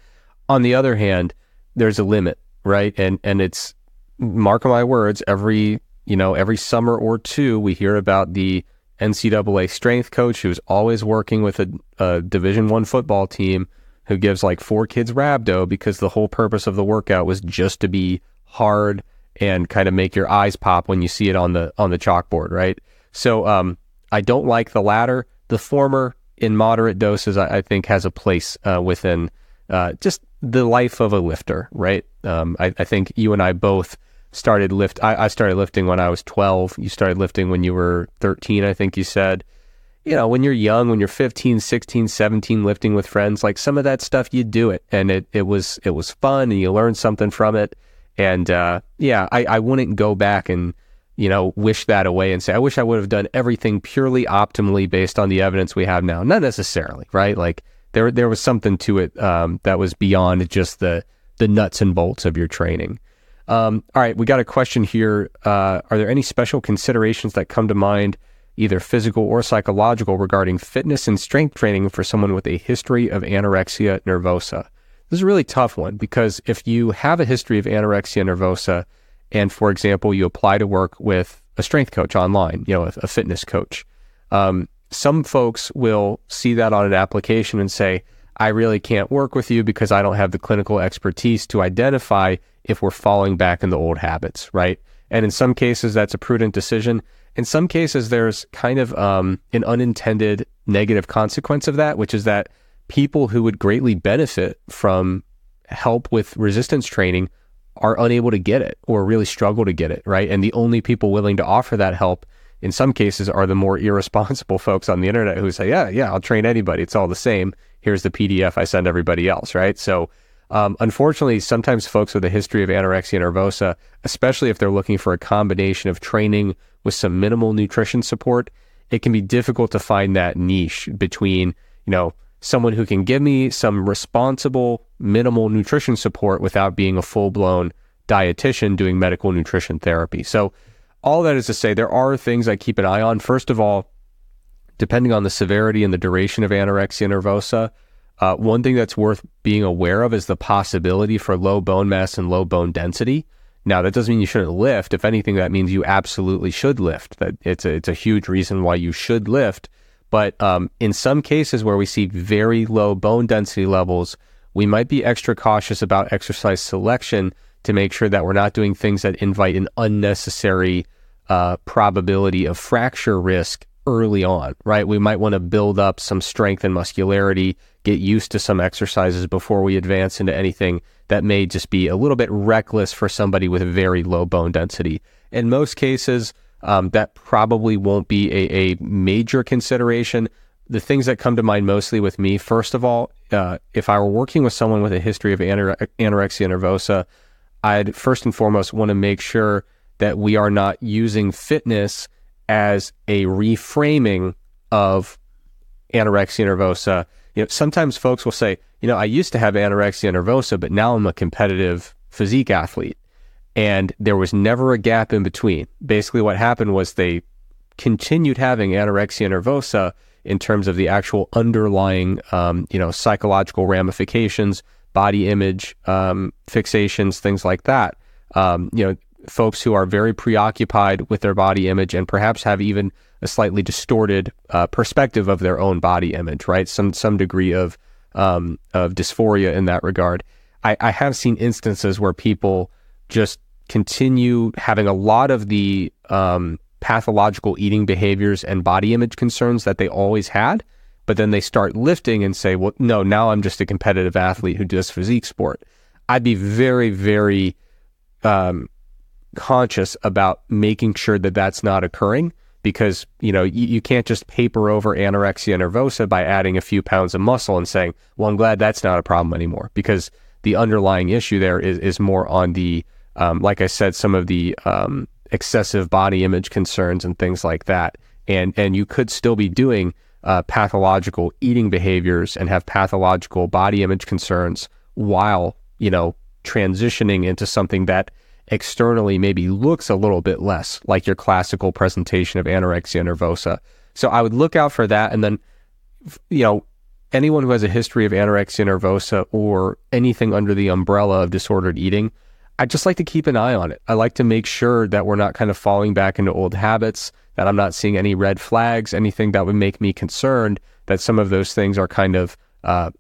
On the other hand, there's a limit, right? And and it's, mark my words, every, you know, every summer or two, we hear about the N C double A strength coach who's always working with a, a Division One football team who gives like four kids rhabdo because the whole purpose of the workout was just to be hard and kind of make your eyes pop when you see it on the on the chalkboard, right? So um, I don't like the latter. The former, in moderate doses, I, I think has a place uh, within uh, just the life of a lifter, right? Um, I, I think you and I both started lift. I, I started lifting when I was twelve. You started lifting when you were thirteen, I think you said. You know, when you're young, when you're fifteen, sixteen, seventeen, lifting with friends, like some of that stuff, you do it. And it, it was it was fun and you learned something from it. And uh, yeah, I, I wouldn't go back and, you know, wish that away and say, I wish I would have done everything purely optimally based on the evidence we have now. Not necessarily, right? Like there there was something to it um, that was beyond just the, the nuts and bolts of your training. Um, all right, we got a question here. Uh, are there any special considerations that come to mind, either physical or psychological, regarding fitness and strength training for someone with a history of anorexia nervosa? This is a really tough one because if you have a history of anorexia nervosa and, for example, you apply to work with a strength coach online, you know, a, a fitness coach, um, some folks will see that on an application and say, I really can't work with you because I don't have the clinical expertise to identify if we're falling back in the old habits, right? And in some cases, that's a prudent decision. In some cases, there's kind of um, an unintended negative consequence of that, which is that people who would greatly benefit from help with resistance training are unable to get it or really struggle to get it, right? And the only people willing to offer that help in some cases are the more irresponsible folks on the internet who say, yeah, yeah, I'll train anybody. It's all the same. Here's the P D F I send everybody else, right? So um, unfortunately, sometimes folks with a history of anorexia nervosa, especially if they're looking for a combination of training with some minimal nutrition support, it can be difficult to find that niche between, you know, someone who can give me some responsible, minimal nutrition support without being a full-blown dietitian doing medical nutrition therapy. So all that is to say, there are things I keep an eye on. First of all, depending on the severity and the duration of anorexia nervosa, uh, one thing that's worth being aware of is the possibility for low bone mass and low bone density. Now, that doesn't mean you shouldn't lift. If anything, that means you absolutely should lift. That it's a, it's a huge reason why you should lift. But um, in some cases where we see very low bone density levels, we might be extra cautious about exercise selection to make sure that we're not doing things that invite an unnecessary uh, probability of fracture risk early on, right? We might want to build up some strength and muscularity, get used to some exercises before we advance into anything that may just be a little bit reckless for somebody with very low bone density. In most cases, Um, that probably won't be a, a major consideration. The things that come to mind mostly with me, first of all, uh, if I were working with someone with a history of anore- anorexia nervosa, I'd first and foremost want to make sure that we are not using fitness as a reframing of anorexia nervosa. You know, sometimes folks will say, you know, I used to have anorexia nervosa, but now I'm a competitive physique athlete. And there was never a gap in between. Basically, what happened was they continued having anorexia nervosa in terms of the actual underlying, um, you know, psychological ramifications, body image um, fixations, things like that. Um, you know, folks who are very preoccupied with their body image and perhaps have even a slightly distorted uh, perspective of their own body image, right? Some some degree of um, of dysphoria in that regard. I, I have seen instances where people just continue having a lot of the um, pathological eating behaviors and body image concerns that they always had, but then they start lifting and say, well, no, now I'm just a competitive athlete who does physique sport. I'd be very, very um, conscious about making sure that that's not occurring, because, you know, you, you can't just paper over anorexia nervosa by adding a few pounds of muscle and saying, well, I'm glad that's not a problem anymore, because the underlying issue there is, is more on the, um, like I said, some of the um, excessive body image concerns and things like that. And, and you could still be doing uh, pathological eating behaviors and have pathological body image concerns while, you know, transitioning into something that externally maybe looks a little bit less like your classical presentation of anorexia nervosa. So I would look out for that. And then, you know, anyone who has a history of anorexia nervosa or anything under the umbrella of disordered eating, I just like to keep an eye on it. I like to make sure that we're not kind of falling back into old habits, that I'm not seeing any red flags, anything that would make me concerned that some of those things are kind of, uh,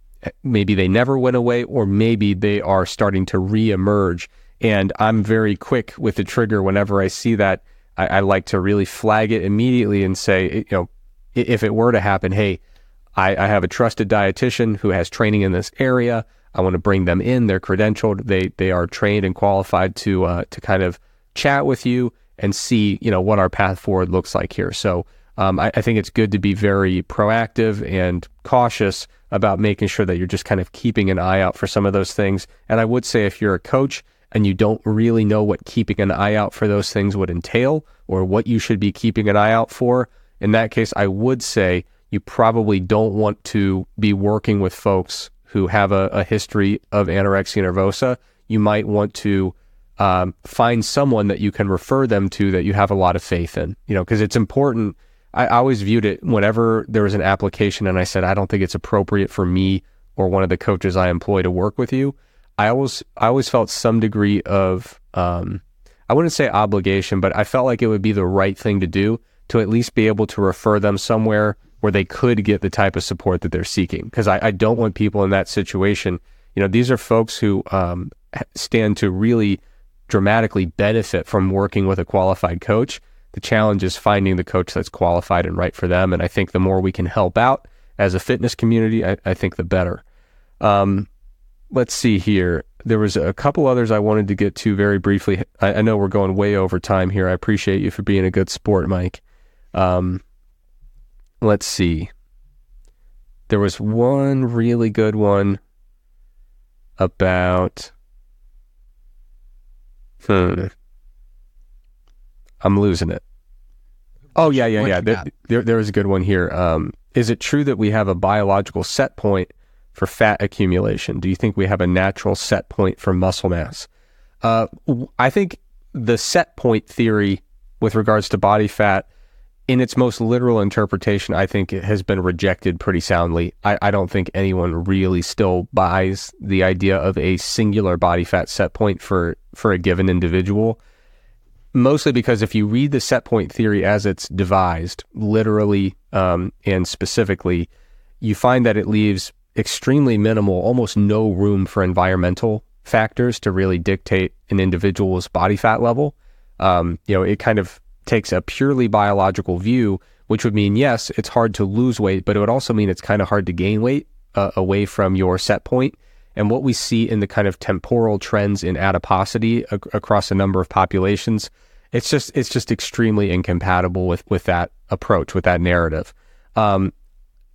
maybe they never went away, or maybe they are starting to reemerge. And I'm very quick with the trigger whenever I see that. I, I like to really flag it immediately and say, you know, if it were to happen, hey, I, I have a trusted dietitian who has training in this area. I want to bring them in. They're credentialed. They they are trained and qualified to uh, to kind of chat with you and see, you know, what our path forward looks like here. So um, I, I think it's good to be very proactive and cautious about making sure that you're just kind of keeping an eye out for some of those things. And I would say if you're a coach and you don't really know what keeping an eye out for those things would entail or what you should be keeping an eye out for, in that case, I would say you probably don't want to be working with folks who have a, a history of anorexia nervosa. You might want to um, find someone that you can refer them to that you have a lot of faith in, you know, because it's important. I always viewed it whenever there was an application and I said, I don't think it's appropriate for me or one of the coaches I employ to work with you. I always, I always felt some degree of, um, I wouldn't say obligation, but I felt like it would be the right thing to do to at least be able to refer them somewhere where they could get the type of support that they're seeking. Because I, I don't want people in that situation. You know, these are folks who um, stand to really dramatically benefit from working with a qualified coach. The challenge is finding the coach that's qualified and right for them. And I think the more we can help out as a fitness community, I, I think the better. Um, let's see here. There was a couple others I wanted to get to very briefly. I, I know we're going way over time here. I appreciate you for being a good sport, Mike. Um, let's see. There was one really good one about... Hmm. I'm losing it. Oh, yeah, yeah, yeah. There, there, there is a good one here. Um, is it true that we have a biological set point for fat accumulation? Do you think we have a natural set point for muscle mass? Uh, I think the set point theory with regards to body fat, in its most literal interpretation, I think it has been rejected pretty soundly. I, I don't think anyone really still buys the idea of a singular body fat set point for, for a given individual. Mostly because if you read the set point theory as it's devised, literally um, and specifically, you find that it leaves extremely minimal, almost no room for environmental factors to really dictate an individual's body fat level. Um, you know, it kind of takes a purely biological view, which would mean, yes, it's hard to lose weight, but it would also mean it's kind of hard to gain weight uh, away from your set point. And what we see in the kind of temporal trends in adiposity ac- across a number of populations, it's just it's just extremely incompatible with, with that approach, with that narrative. Um,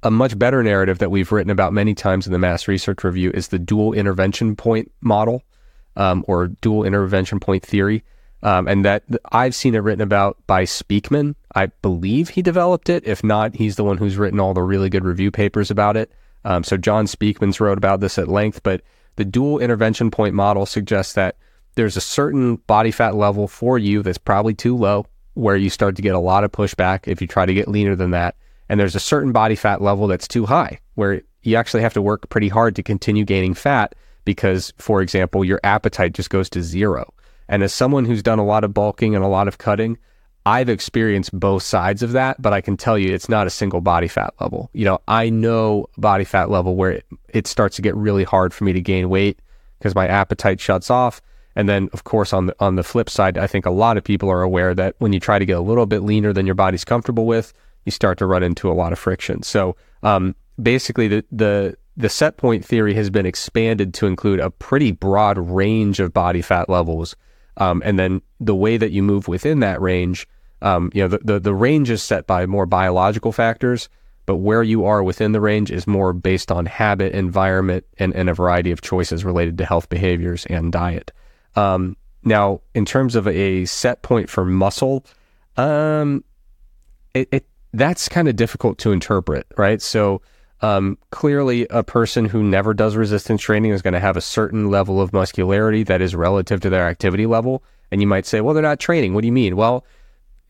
a much better narrative that we've written about many times in the Mass Research Review is the dual intervention point model um, or dual intervention point theory. Um, and that I've seen it written about by Speakman. I believe he developed it. If not, he's the one who's written all the really good review papers about it. Um, so John Speakman's wrote about this at length, but the dual intervention point model suggests that there's a certain body fat level for you that's probably too low, where you start to get a lot of pushback if you try to get leaner than that. And there's a certain body fat level that's too high, where you actually have to work pretty hard to continue gaining fat because, for example, your appetite just goes to zero. And as someone who's done a lot of bulking and a lot of cutting, I've experienced both sides of that, but I can tell you it's not a single body fat level. You know, I know body fat level where it, it starts to get really hard for me to gain weight because my appetite shuts off. And then, of course, on the, on the flip side, I think a lot of people are aware that when you try to get a little bit leaner than your body's comfortable with, you start to run into a lot of friction. So um, basically, the, the, the set point theory has been expanded to include a pretty broad range of body fat levels. Um, and then the way that you move within that range, um, you know, the, the, the range is set by more biological factors, but where you are within the range is more based on habit, environment, and, and a variety of choices related to health behaviors and diet. Um, now, in terms of a set point for muscle, um, it, it that's kind of difficult to interpret, right? So um, clearly a person who never does resistance training is going to have a certain level of muscularity that is relative to their activity level. And you might say, well, they're not training. What do you mean? Well,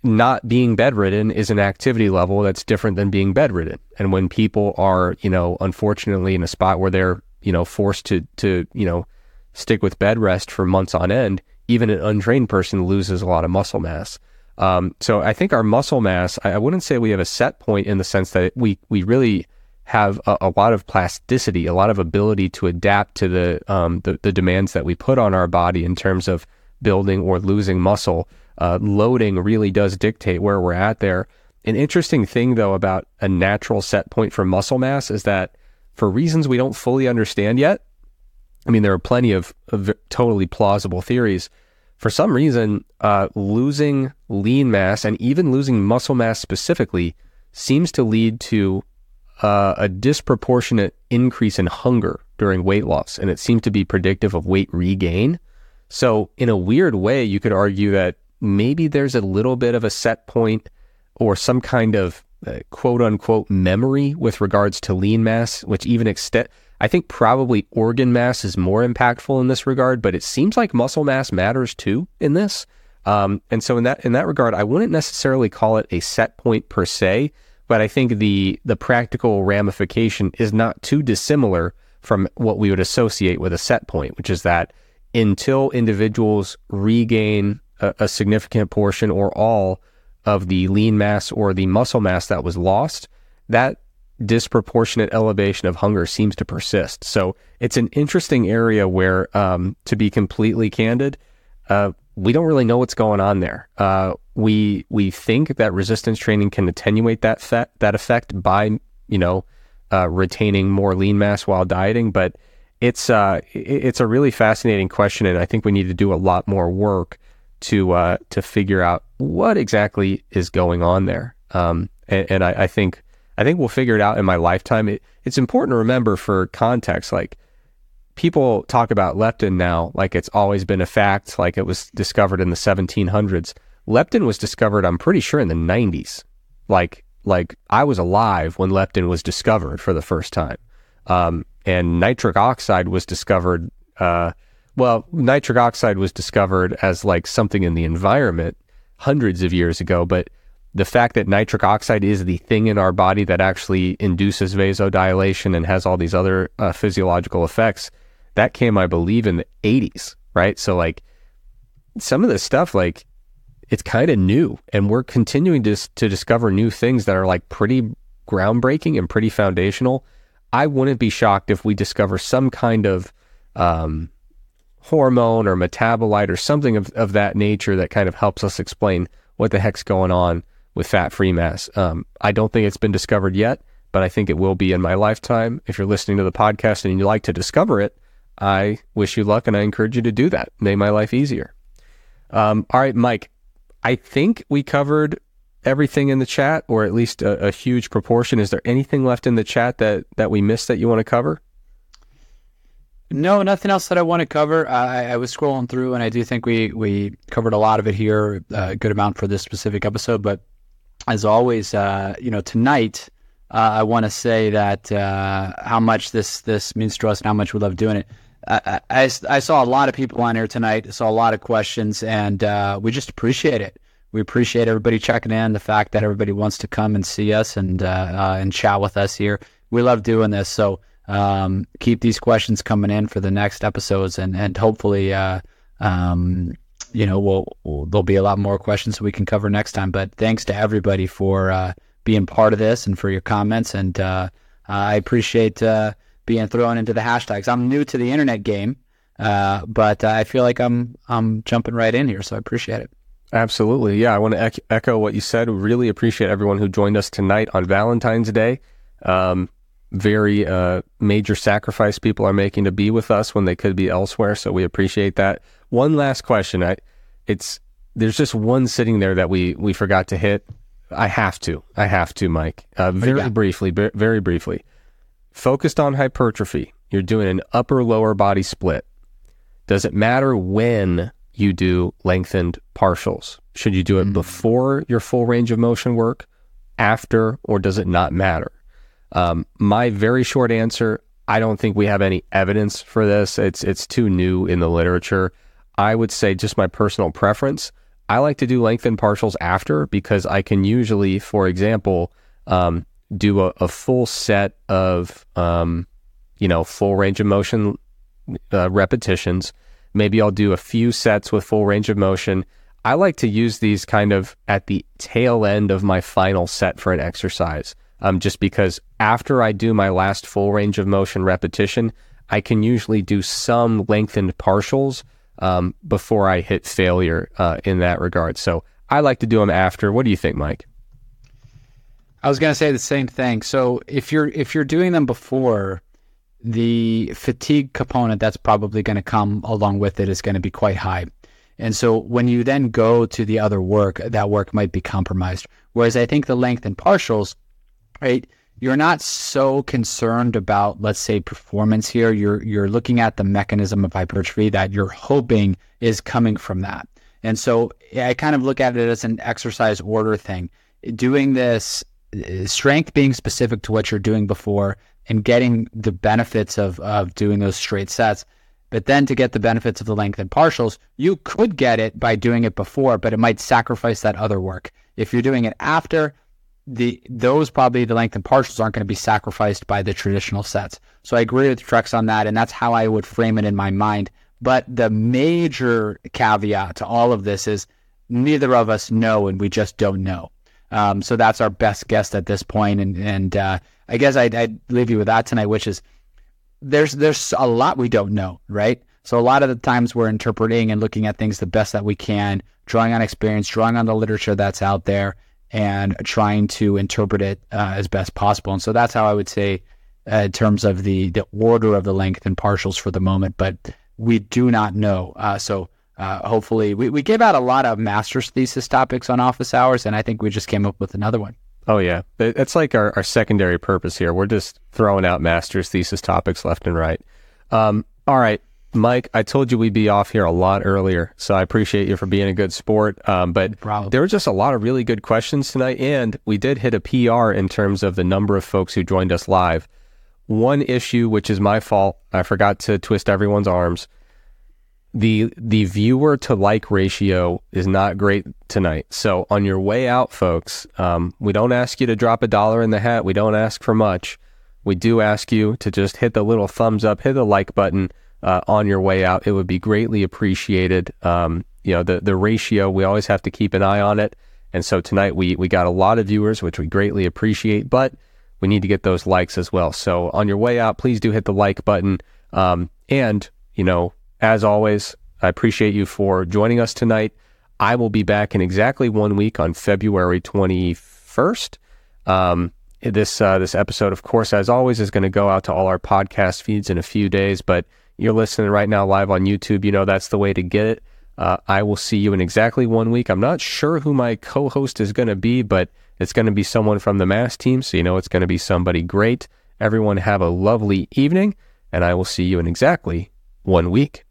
not being bedridden is an activity level that's different than being bedridden. And when people are, you know, unfortunately in a spot where they're, you know, forced to, to, you know, stick with bed rest for months on end, even an untrained person loses a lot of muscle mass. Um, so I think our muscle mass, I, I wouldn't say we have a set point in the sense that we, we really have a, a lot of plasticity, a lot of ability to adapt to the, um, the, the demands that we put on our body in terms of building or losing muscle. Uh, loading really does dictate where we're at there. An interesting thing though about a natural set point for muscle mass is that for reasons we don't fully understand yet, I mean, there are plenty of, of totally plausible theories. For some reason, uh, losing lean mass and even losing muscle mass specifically seems to lead to uh, a disproportionate increase in hunger during weight loss, and it seems to be predictive of weight regain. So in a weird way, you could argue that maybe there's a little bit of a set point or some kind of uh, quote-unquote memory with regards to lean mass, which even extent... I think probably organ mass is more impactful in this regard, but it seems like muscle mass matters too in this. Um, and so in that in that regard, I wouldn't necessarily call it a set point per se, but I think the the practical ramification is not too dissimilar from what we would associate with a set point, which is that until individuals regain a, a significant portion or all of the lean mass or the muscle mass that was lost, that disproportionate elevation of hunger seems to persist. So it's an interesting area where, um, to be completely candid, uh, we don't really know what's going on there. Uh, we we think that resistance training can attenuate that fe- that effect by you know uh, retaining more lean mass while dieting, but it's uh, it's a really fascinating question, and I think we need to do a lot more work to uh, to figure out what exactly is going on there. Um, and, and I, I think. I think we'll figure it out in my lifetime. It, it's important to remember for context, like people talk about leptin now, like it's always been a fact, like it was discovered in the seventeen hundreds. Leptin was discovered, I'm pretty sure, in the nineties. Like, like I was alive when leptin was discovered for the first time. Um, and nitric oxide was discovered, uh, well, nitric oxide was discovered as like something in the environment hundreds of years ago, but the fact that nitric oxide is the thing in our body that actually induces vasodilation and has all these other uh, physiological effects, that came, I believe, in the eighties, right? So like some of this stuff, like it's kind of new, and we're continuing to, to discover new things that are like pretty groundbreaking and pretty foundational. I wouldn't be shocked if we discover some kind of um, hormone or metabolite or something of, of that nature that kind of helps us explain what the heck's going on with fat-free mass. Um, I don't think it's been discovered yet, but I think it will be in my lifetime. If you're listening to the podcast and you like to discover it, I wish you luck and I encourage you to do that. Made my life easier. Um, all right, Mike, I think we covered everything in the chat, or at least a, a huge proportion. Is there anything left in the chat that, that we missed that you want to cover? No, nothing else that I want to cover. I, I was scrolling through, and I do think we, we covered a lot of it here, a good amount for this specific episode, but as always, uh, you know, tonight, uh, I want to say that uh, how much this, this means to us and how much we love doing it. I, I, I saw a lot of people on here tonight. I saw a lot of questions, and uh, we just appreciate it. We appreciate everybody checking in, the fact that everybody wants to come and see us and uh, uh, and chat with us here. We love doing this, so um, keep these questions coming in for the next episodes, and, and hopefully uh, um, you know, we'll, we'll there'll be a lot more questions we can cover next time. But thanks to everybody for uh, being part of this and for your comments. And uh, I appreciate uh, being thrown into the hashtags. I'm new to the internet game, uh, but I feel like I'm I'm jumping right in here, so I appreciate it. Absolutely. Yeah, I want to e- echo what you said. We really appreciate everyone who joined us tonight on Valentine's Day. Um, very uh, major sacrifice people are making to be with us when they could be elsewhere, so we appreciate that. One last question. I, it's There's just one sitting there that we, we forgot to hit. I have to. I have to, Mike. Uh, very yeah. briefly, b- very briefly. Focused on hypertrophy. You're doing an upper lower body split. Does it matter when you do lengthened partials? Should you do it mm-hmm. before your full range of motion work, after, or does it not matter? Um, my very short answer, I don't think we have any evidence for this. It's it's too new in the literature. I would say just my personal preference. I like to do lengthened partials after because I can usually, for example, um, do a, a full set of, um, you know, full range of motion uh, repetitions. Maybe I'll do a few sets with full range of motion. I like to use these kind of at the tail end of my final set for an exercise, um, just because after I do my last full range of motion repetition, I can usually do some lengthened partials um, before I hit failure uh, in that regard. So I like to do them after. What do you think, Mike? I was going to say the same thing. So if you're if you're doing them before, the fatigue component that's probably going to come along with it is going to be quite high. And so when you then go to the other work, that work might be compromised. Whereas I think the length and partials, right, you're not so concerned about, let's say, performance here. You're you're looking at the mechanism of hypertrophy that you're hoping is coming from that. And so I kind of look at it as an exercise order thing. Doing this, strength being specific to what you're doing before, and getting the benefits of, of doing those straight sets. But then to get the benefits of the length and partials, you could get it by doing it before, but it might sacrifice that other work. If you're doing it after, the those probably the length and partials aren't going to be sacrificed by the traditional sets. So I agree with Trex on that, and that's how I would frame it in my mind. But the major caveat to all of this is neither of us know, and we just don't know. Um, so that's our best guess at this point, and, and uh, I guess I'd, I'd leave you with that tonight, which is there's there's a lot we don't know, right? So a lot of the times we're interpreting and looking at things the best that we can, drawing on experience, drawing on the literature that's out there, and trying to interpret it uh, as best possible. And so that's how I would say uh, in terms of the, the order of the length and partials for the moment, but we do not know. Uh, so uh, hopefully we, we gave out a lot of master's thesis topics on Office Hours, and I think we just came up with another one. Oh, yeah. That's like our, our secondary purpose here. We're just throwing out master's thesis topics left and right. Um, all right, Mike, I told you we'd be off here a lot earlier, so I appreciate you for being a good sport. Um, but Probably. There were just a lot of really good questions tonight, and we did hit a P R in terms of the number of folks who joined us live. One issue, which is my fault, I forgot to twist everyone's arms. The the viewer to like ratio is not great tonight. So on your way out, folks, um, we don't ask you to drop a dollar in the hat. We don't ask for much. We do ask you to just hit the little thumbs up, hit the like button uh, on your way out. It would be greatly appreciated. Um, you know, the, the ratio, we always have to keep an eye on it. And so tonight we, we got a lot of viewers, which we greatly appreciate, but we need to get those likes as well. So on your way out, please do hit the like button. Um, and, you know, as always, I appreciate you for joining us tonight. I will be back in exactly one week on February twenty-first. Um, this uh, this episode, of course, as always, is going to go out to all our podcast feeds in a few days, but you're listening right now live on YouTube. You know that's the way to get it. Uh, I will see you in exactly one week. I'm not sure who my co-host is going to be, but it's going to be someone from the Mass team, so you know it's going to be somebody great. Everyone have a lovely evening, and I will see you in exactly one week.